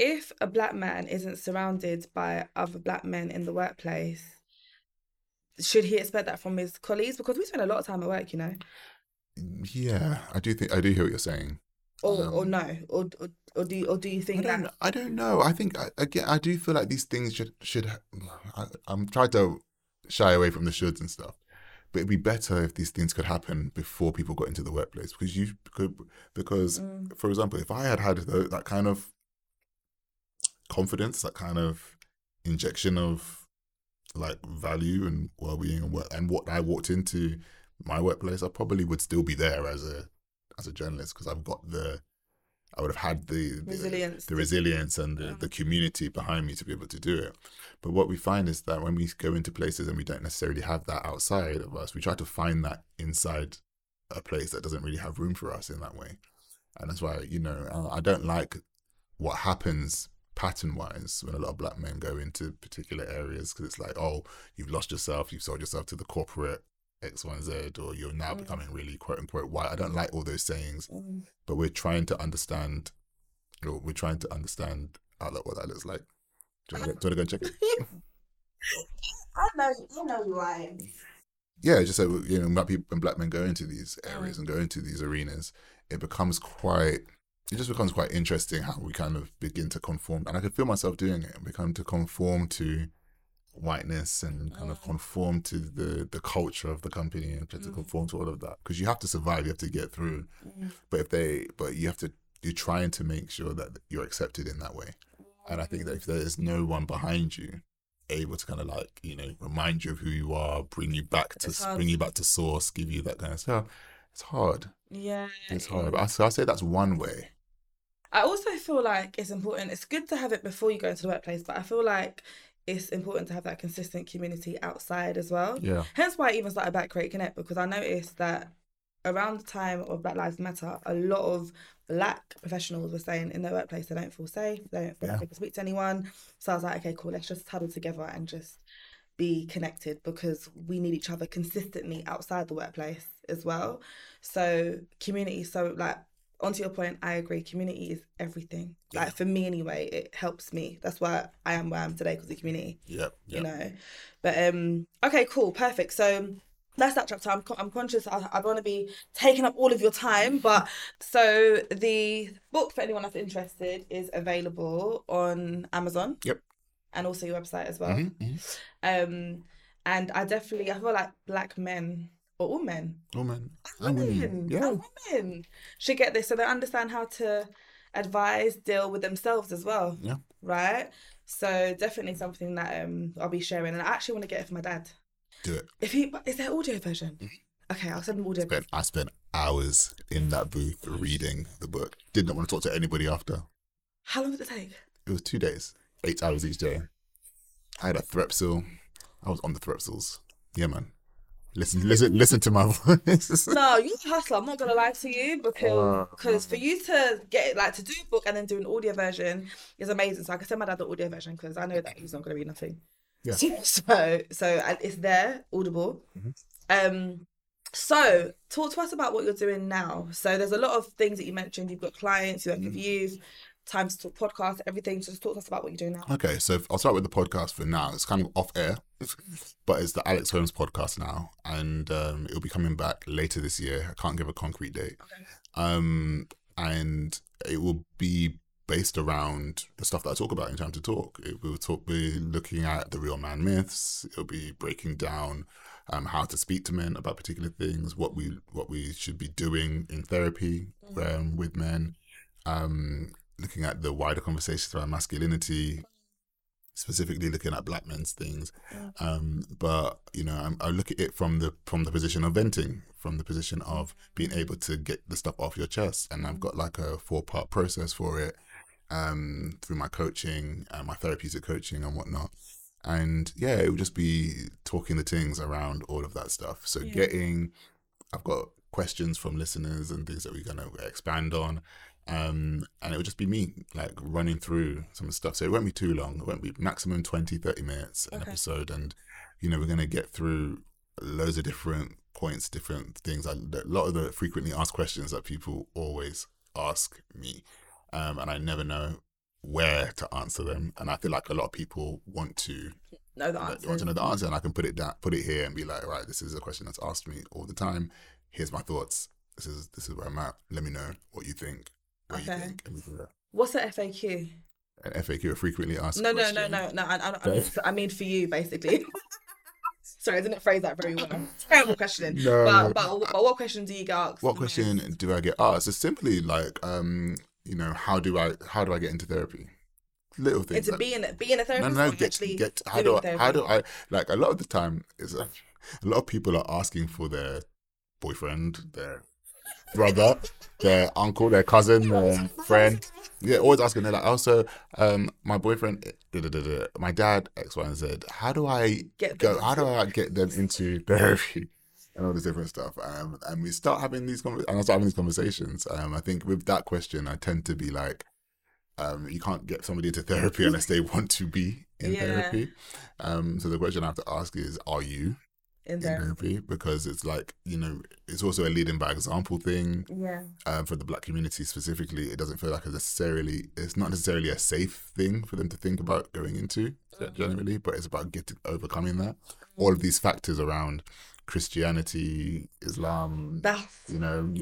if a black man isn't surrounded by other black men in the workplace, should he expect that from his colleagues? Because we spend a lot of time at work, Yeah, I do hear what you're saying. Or do you think that? I don't know. I think again, I do feel like these things should. I'm trying to shy away from the shoulds and stuff, but it'd be better if these things could happen before people got into the workplace. Because for example, if I had that kind of confidence, that kind of injection of like value and well-being and work, and what I walked into my workplace, I probably would still be there as a journalist, because I've got I would have had the resilience and the community behind me to be able to do it. But what we find is that when we go into places and we don't necessarily have that outside of us, we try to find that inside a place that doesn't really have room for us in that way. And that's why I don't like what happens pattern-wise when a lot of black men go into particular areas, because it's like, oh, you've lost yourself, you've sold yourself to the corporate X, Y, and Z, or you're now becoming really quote-unquote white. I don't like all those sayings, but we're trying to understand, or we're trying to understand what that looks like. Do you want to go and check it? I know you are. Yeah, just so, you know, when black men go into these areas and go into these arenas, it just becomes quite interesting how we kind of begin to conform. And I could feel myself doing it, become to conform to whiteness and kind of conform to the culture of the company and to conform to all of that. Because you have to survive, you have to get through. But you're trying to make sure that you're accepted in that way. And I think that if there's no one behind you able to kind of like, you know, remind you of who you are, bring you back to source, give you that kind of stuff, it's hard. Yeah, it's hard. But I say that's one way. I also feel like it's important. It's good to have it before you go into the workplace, but I feel like it's important to have that consistent community outside as well. Yeah. Hence why I even started Black Creative Connect, because I noticed that around the time of Black Lives Matter, a lot of black professionals were saying in their workplace they don't feel safe, they don't feel like they can speak to anyone. So I was like, okay, cool, let's just huddle together and just be connected, because we need each other consistently outside the workplace as well. So community, so like onto your point, I agree, community is everything. Yeah. Like for me anyway, it helps me. That's why I am where I am today, because of community. Yeah. You know. But okay, cool, perfect. So that's that chapter. I'm conscious I don't want to be taking up all of your time, but so the book, for anyone that's interested, is available on Amazon. Yep. And also your website as well. Mm-hmm. And I feel like black men, or all men, and women, should get this so they understand how to advise, deal with themselves as well. Yeah. Right? So definitely something that I'll be sharing. And I actually want to get it for my dad. Do it. Is there an audio version? Mm-hmm. Okay, I'll send an audio version. I spent hours in that booth reading the book. Did not want to talk to anybody after. How long did it take? It was 2 days. 8 hours each day. I had a Threpsil. I was on the Threpsils. Yeah, man. Listen to my voice. No, you're a hustler. I'm not gonna lie to you, because for you to get to do a book and then do an audio version is amazing. So I can send my dad the audio version, because I know that he's not gonna read nothing. Yeah. So it's there, audible. Mm-hmm. So talk to us about what you're doing now. So there's a lot of things that you mentioned. You've got clients, you work with youth, Time to Talk podcast, everything. So just talk to us about what you're doing now. Okay, so I'll start with the podcast for now. It's kind of off air, but it's the Alex Holmes podcast now, and it'll be coming back later this year. I can't give a concrete date. Okay. And it will be based around the stuff that I talk about in Time to Talk. We'll be looking at the real man myths. It'll be breaking down how to speak to men about particular things, what we should be doing in therapy with men. Looking at the wider conversations around masculinity, specifically looking at black men's things. But, you know, I look at it from the position of venting, from the position of being able to get the stuff off your chest. And I've got like a 4-part process for it through my coaching, my therapeutic coaching and whatnot. And yeah, it would just be talking the things around all of that stuff. So I've got questions from listeners and things that we're going to expand on. And it would just be me like running through some stuff, so it won't be too long. It won't be maximum 20-30 minutes an episode, and you know, we're going to get through loads of different points, different things. A lot of the frequently asked questions that people always ask me, and I never know where to answer them, and I feel like a lot of people want to know the answer. And I can put it here and be like, right, this is a question that's asked me all the time, here's my thoughts, this is where I'm at, let me know what you think. Okay. What's an FAQ? An FAQ, a frequently asked question. No. I mean for you, basically. Sorry, I didn't phrase that very well. Terrible question. No. But what question do you get asked? What question do I get asked? It's simply like, you know, how do I get into therapy? Little things. It's like, being a therapist. No, get how do I like a lot of the time is a lot of people are asking for their boyfriend, their brother, their uncle, their cousin, their friend. Yeah, always asking. They're like, also, my boyfriend, my dad, X, Y, and Z. How do I get them into therapy and all this different stuff? And we start having these conversations. I think with that question, I tend to be like, You can't get somebody into therapy unless they want to be in therapy. So the question I have to ask is, are you in therapy? Because it's like, you know, it's also a leading by example thing. Yeah. For the Black community specifically, it doesn't feel like it's not necessarily a safe thing for them to think about going into generally, but it's about overcoming that. All of these factors around Christianity, Islam, you know,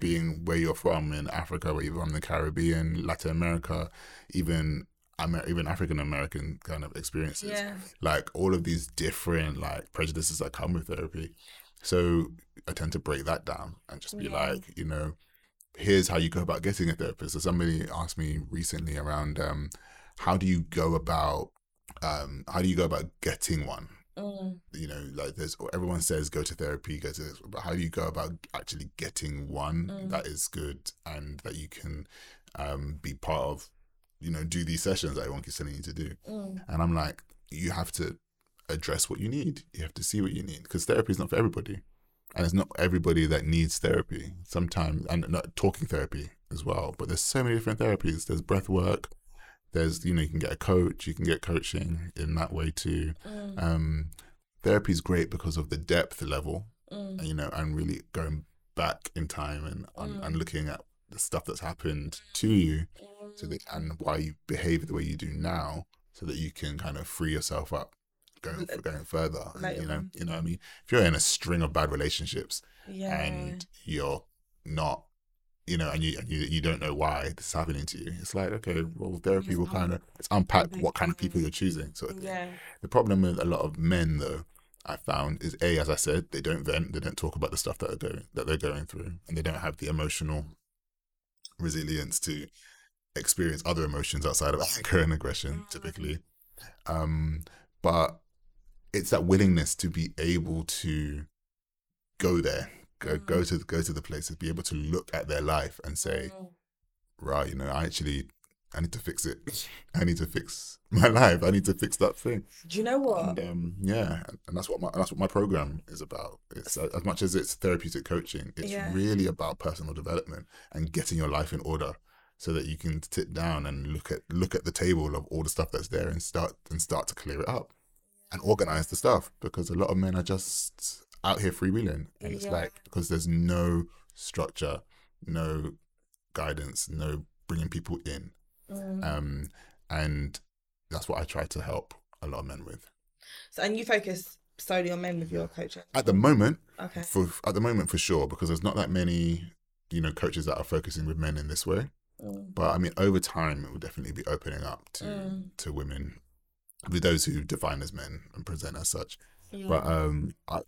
being where you're from in Africa, where you're from in the Caribbean, Latin America, even African American kind of experiences, like all of these different like prejudices that come with therapy. So I tend to break that down and just be like, you know, here's how you go about getting a therapist. So somebody asked me recently around how do you go about getting one? You know, like everyone says go to therapy, but how do you go about actually getting one that is good and that you can be part of, you know, do these sessions that everyone keeps telling you to do? And I'm like, you have to address what you need. You have to see what you need, because therapy is not for everybody. And it's not everybody that needs therapy sometimes, and not talking therapy as well. But there's so many different therapies. There's breath work. There's, you know, you can get a coach, you can get coaching in that way too. Therapy is great because of the depth level, you know, and really going back in time and looking at the stuff that's happened to you and why you behave the way you do now, so that you can kind of free yourself up going further. Like, you know what I mean? If you're in a string of bad relationships and you're not, you know, and you don't know why this is happening to you, it's like, okay, well, therapy will kind of unpack what kind of people you're choosing, sort of thing. The problem with a lot of men, though, I found is, A, as I said, they don't vent, they don't talk about the stuff that they're going through, and they don't have the emotional resilience to experience other emotions outside of anger and aggression, typically. But it's that willingness to be able to go there. Go to the places, be able to look at their life and say, right, you know, I need to fix it. I need to fix my life. I need to fix that thing. Do you know what? And, and that's what my program is about. It's as much as it's therapeutic coaching, it's really about personal development and getting your life in order, so that you can sit down and look at the table of all the stuff that's there and start to clear it up and organize the stuff, because a lot of men are just out here freewheeling, and it's like, because there's no structure, no guidance, no bringing people in, and that's what I try to help a lot of men with. So, and you focus solely on men with your coaching at the moment? Okay. For sure, because there's not that many, you know, coaches that are focusing with men in this way. But I mean, over time, it will definitely be opening up to women, with those who define as men and present as such. Yeah. But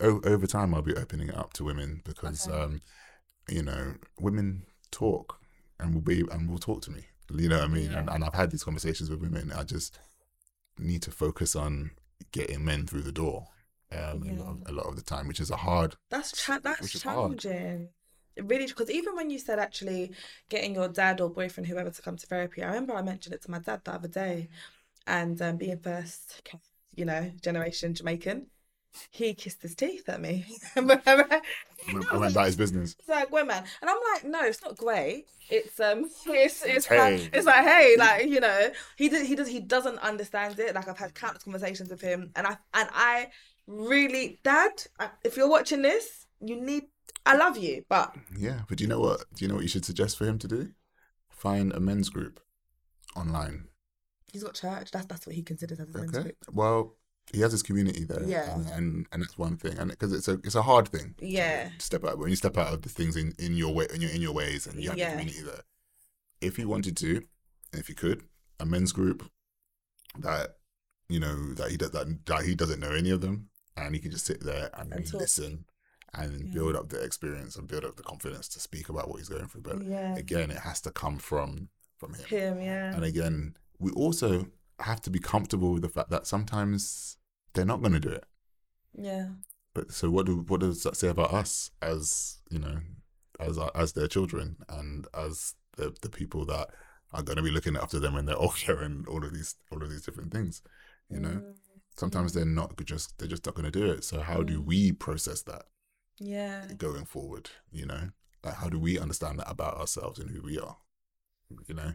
over time, I'll be opening it up to women, because you know, women talk and will talk to me. You know what I mean? Yeah. And I've had these conversations with women. I just need to focus on getting men through the door a lot of the time, which is challenging. It really, because even when you said actually getting your dad or boyfriend, whoever, to come to therapy, I remember I mentioned it to my dad the other day, and being first, you know, generation Jamaican, he kissed his teeth at me. I went about his business. He's like, "Well, man," and I'm like, "No, it's not great. He doesn't understand it. Like, I've had countless conversations with him, and I really, Dad, if you're watching this, I love you, but But do you know what? Do you know what you should suggest for him to do? Find a men's group online. He's got church. That's what he considers as a men's group. Well, he has his community there, and that's one thing. And because it's a hard thing, to step out. When you step out of the things in your ways, and you have the community there. If you wanted to, if you could, a men's group that you know that he doesn't know any of them, and he can just sit there and listen and build up the experience and build up the confidence to speak about what he's going through. But again, it has to come from him. And again, we also have to be comfortable with the fact that sometimes they're not going to do it. Yeah. But so what does that say about us as, you know, as their children, and as the people that are going to be looking after them when they're older, and all of these different things, you know? Sometimes they're just not going to do it. So how do we process that? Going forward, you know, like, how do we understand that about ourselves and who we are? You know,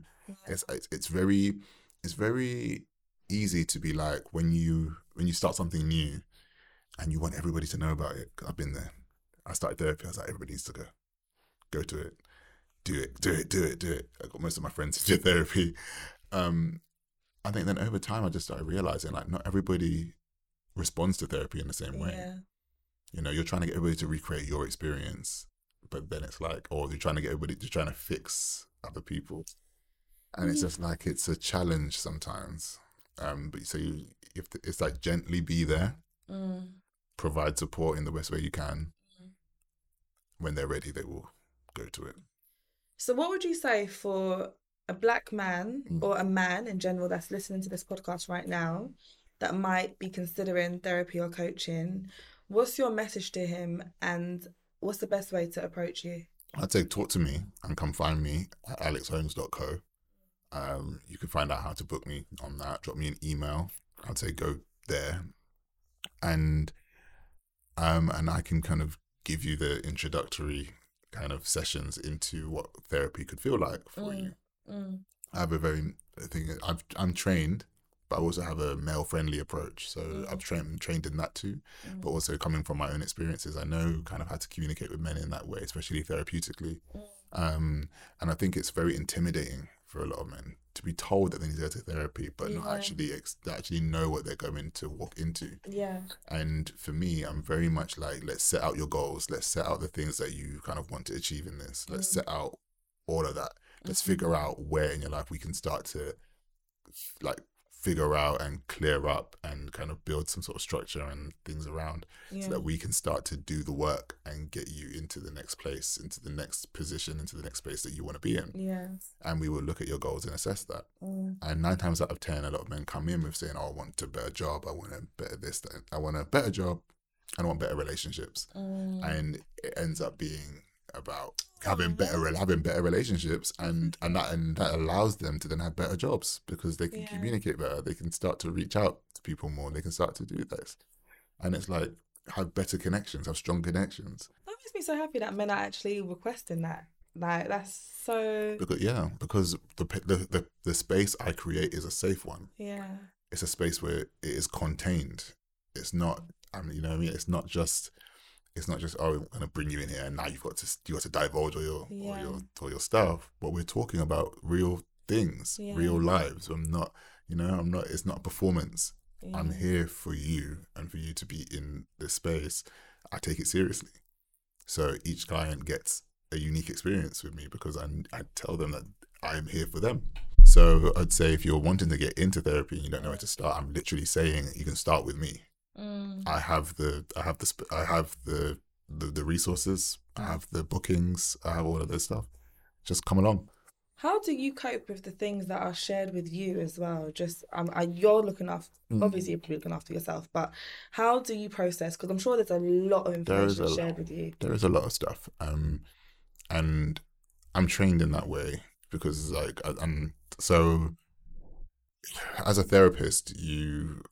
it's very easy to be like, when you start something new and you want everybody to know about it. 'Cause I've been there. I started therapy. I was like, everybody needs to go to it. Do it. I got most of my friends to do therapy. I think then over time, I just started realizing, like, not everybody responds to therapy in the same way. Yeah. You know, you're trying to get everybody to recreate your experience, but then it's like, or you're trying to get everybody to trying to fix other people. And it's just like, it's a challenge sometimes. But so it's like, gently be there, provide support in the best way you can. When they're ready, they will go to it. So what would you say for a black man or a man in general that's listening to this podcast right now that might be considering therapy or coaching? What's your message to him, and what's the best way to approach you? I'd say talk to me and come find me at alexholmes.co. You can find out how to book me on that. Drop me an email. I'd say go there, and I can kind of give you the introductory kind of sessions into what therapy could feel like for you. I have a very thing. I'm trained, but I also have a male-friendly approach. So I've trained in that too, but also coming from my own experiences, I know kind of how to communicate with men in that way, especially therapeutically. And I think it's very intimidating for a lot of men to be told that they need to go to therapy, but not actually know what they're going to walk into. Yeah. And for me, I'm very much like, let's set out your goals. Let's set out the things that you kind of want to achieve in this. Let's set out all of that. Let's figure out where in your life we can start to like figure out and clear up and kind of build some sort of structure and things around so that we can start to do the work and get you into the next place, into the next position, into the next space that you want to be in. Yes. And we will look at your goals and assess that. And 9 times out of 10, a lot of men come in with saying, oh, I want a better job. I want a better this. I want a better job. And I want better relationships. And it ends up being about having better relationships, and that allows them to then have better jobs because they can communicate better. They can start to reach out to people more. They can start to do this, and it's like, have better connections, have strong connections. That makes me so happy that men are actually requesting that. Like, that's so because the space I create is a safe one. Yeah, it's a space where it is contained. It's not, I mean, you know what I mean. It's not just oh, we're gonna bring you in here and now you got to divulge all your all your stuff. But we're talking about real things, real lives. I'm not. It's not a performance. Yeah. I'm here for you and for you to be in this space. I take it seriously. So each client gets a unique experience with me because I tell them that I'm here for them. So I'd say if you're wanting to get into therapy and you don't know where to start, I'm literally saying you can start with me. I have the resources, I have the bookings, I have all of this stuff. Just come along. How do you cope with the things that are shared with you as well? Just you're looking after, obviously you're probably looking after yourself, but how do you process? Because I'm sure there's a lot of information shared with you. There is a lot of stuff, and I'm trained in that way because like I'm so. As a therapist, you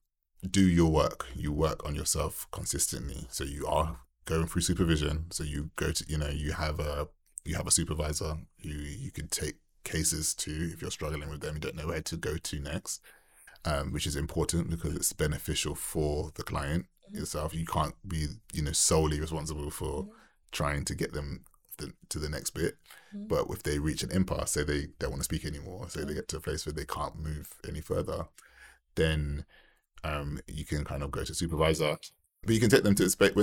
do your work. You work on yourself consistently. So you are going through supervision. So you go to, you have a supervisor who you can take cases to if you're struggling with them. You don't know where to go to next, which is important because it's beneficial for the client itself. You can't be, solely responsible for trying to get them to the next bit. But if they reach an impasse, say they don't want to speak anymore, say they get to a place where they can't move any further, then you can kind of go to supervisor, but you can take them to a space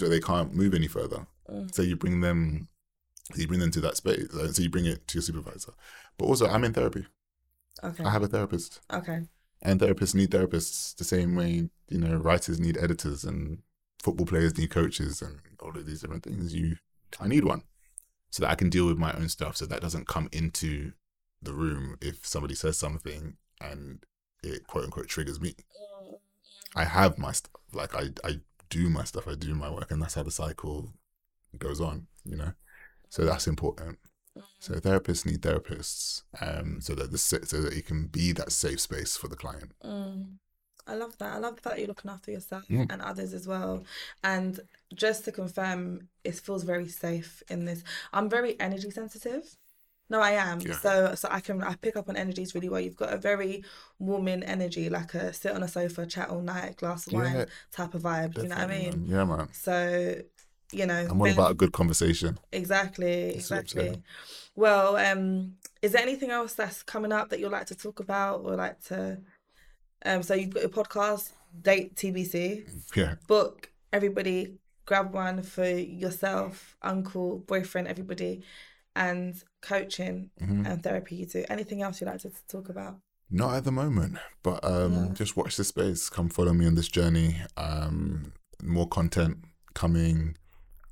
where they can't move any further. So you bring them to that space. So you bring it to your supervisor. But also, I'm in therapy. Okay. I have a therapist. Okay. And therapists need therapists the same way writers need editors and football players need coaches and all of these different things. I need one so that I can deal with my own stuff. So that doesn't come into the room if somebody says something and it quote unquote triggers me. I have my stuff, like I do my stuff, I do my work, and that's how the cycle goes on, so that's important. So therapists need therapists, so that it can be that safe space for the client. I love that. I love that you're looking after yourself and others as well. And just to confirm, it feels very safe in this. I'm very energy sensitive. No, I am. Yeah. So I pick up on energies really well. You've got a very warming energy, like a sit on a sofa, chat all night, glass of wine type of vibe. Definitely, you know what I mean? Man. Yeah, man. So, you know. And what about a good conversation? Exactly, exactly. Well, is there anything else that's coming up that you'd like to talk about or like to... So you've got your podcast, Date TBC. Yeah. Book, everybody, grab one for yourself, uncle, boyfriend, everybody. And coaching and therapy you do. Anything else you'd like to talk about? Not at the moment, but just watch this space. Come follow me on this journey. More content coming.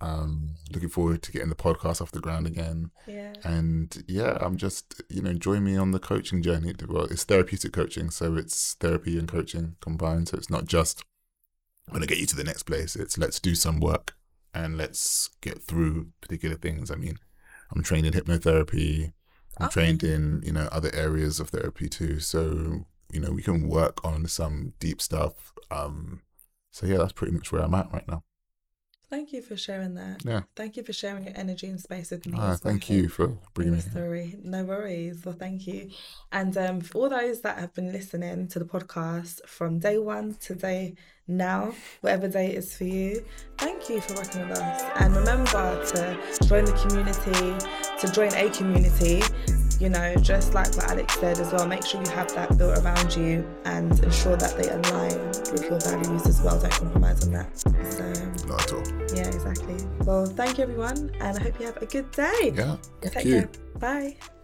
Looking forward to getting the podcast off the ground again. Yeah. And yeah, I'm just, join me on the coaching journey. Well, it's therapeutic coaching, so it's therapy and coaching combined. So it's not just, I'm going to get you to the next place. It's let's do some work and let's get through particular things. I mean, I'm trained in hypnotherapy. I'm trained in, other areas of therapy too. So, we can work on some deep stuff. So yeah, that's pretty much where I'm at right now. Thank you for sharing that. Yeah. Thank you for sharing your energy and space with me. Thank you for bringing me here. No worries. Well, thank you. And for all those that have been listening to the podcast from day one to day now, whatever day it is for you, thank you for rocking with us. And remember to join the community, to join a community, just like what Alex said as well, make sure you have that built around you and ensure that they align with your values as well. Don't compromise on that. So, not at all. Yeah, exactly. Well, thank you everyone, and I hope you have a good day. Yeah, thank you. Take care. Bye.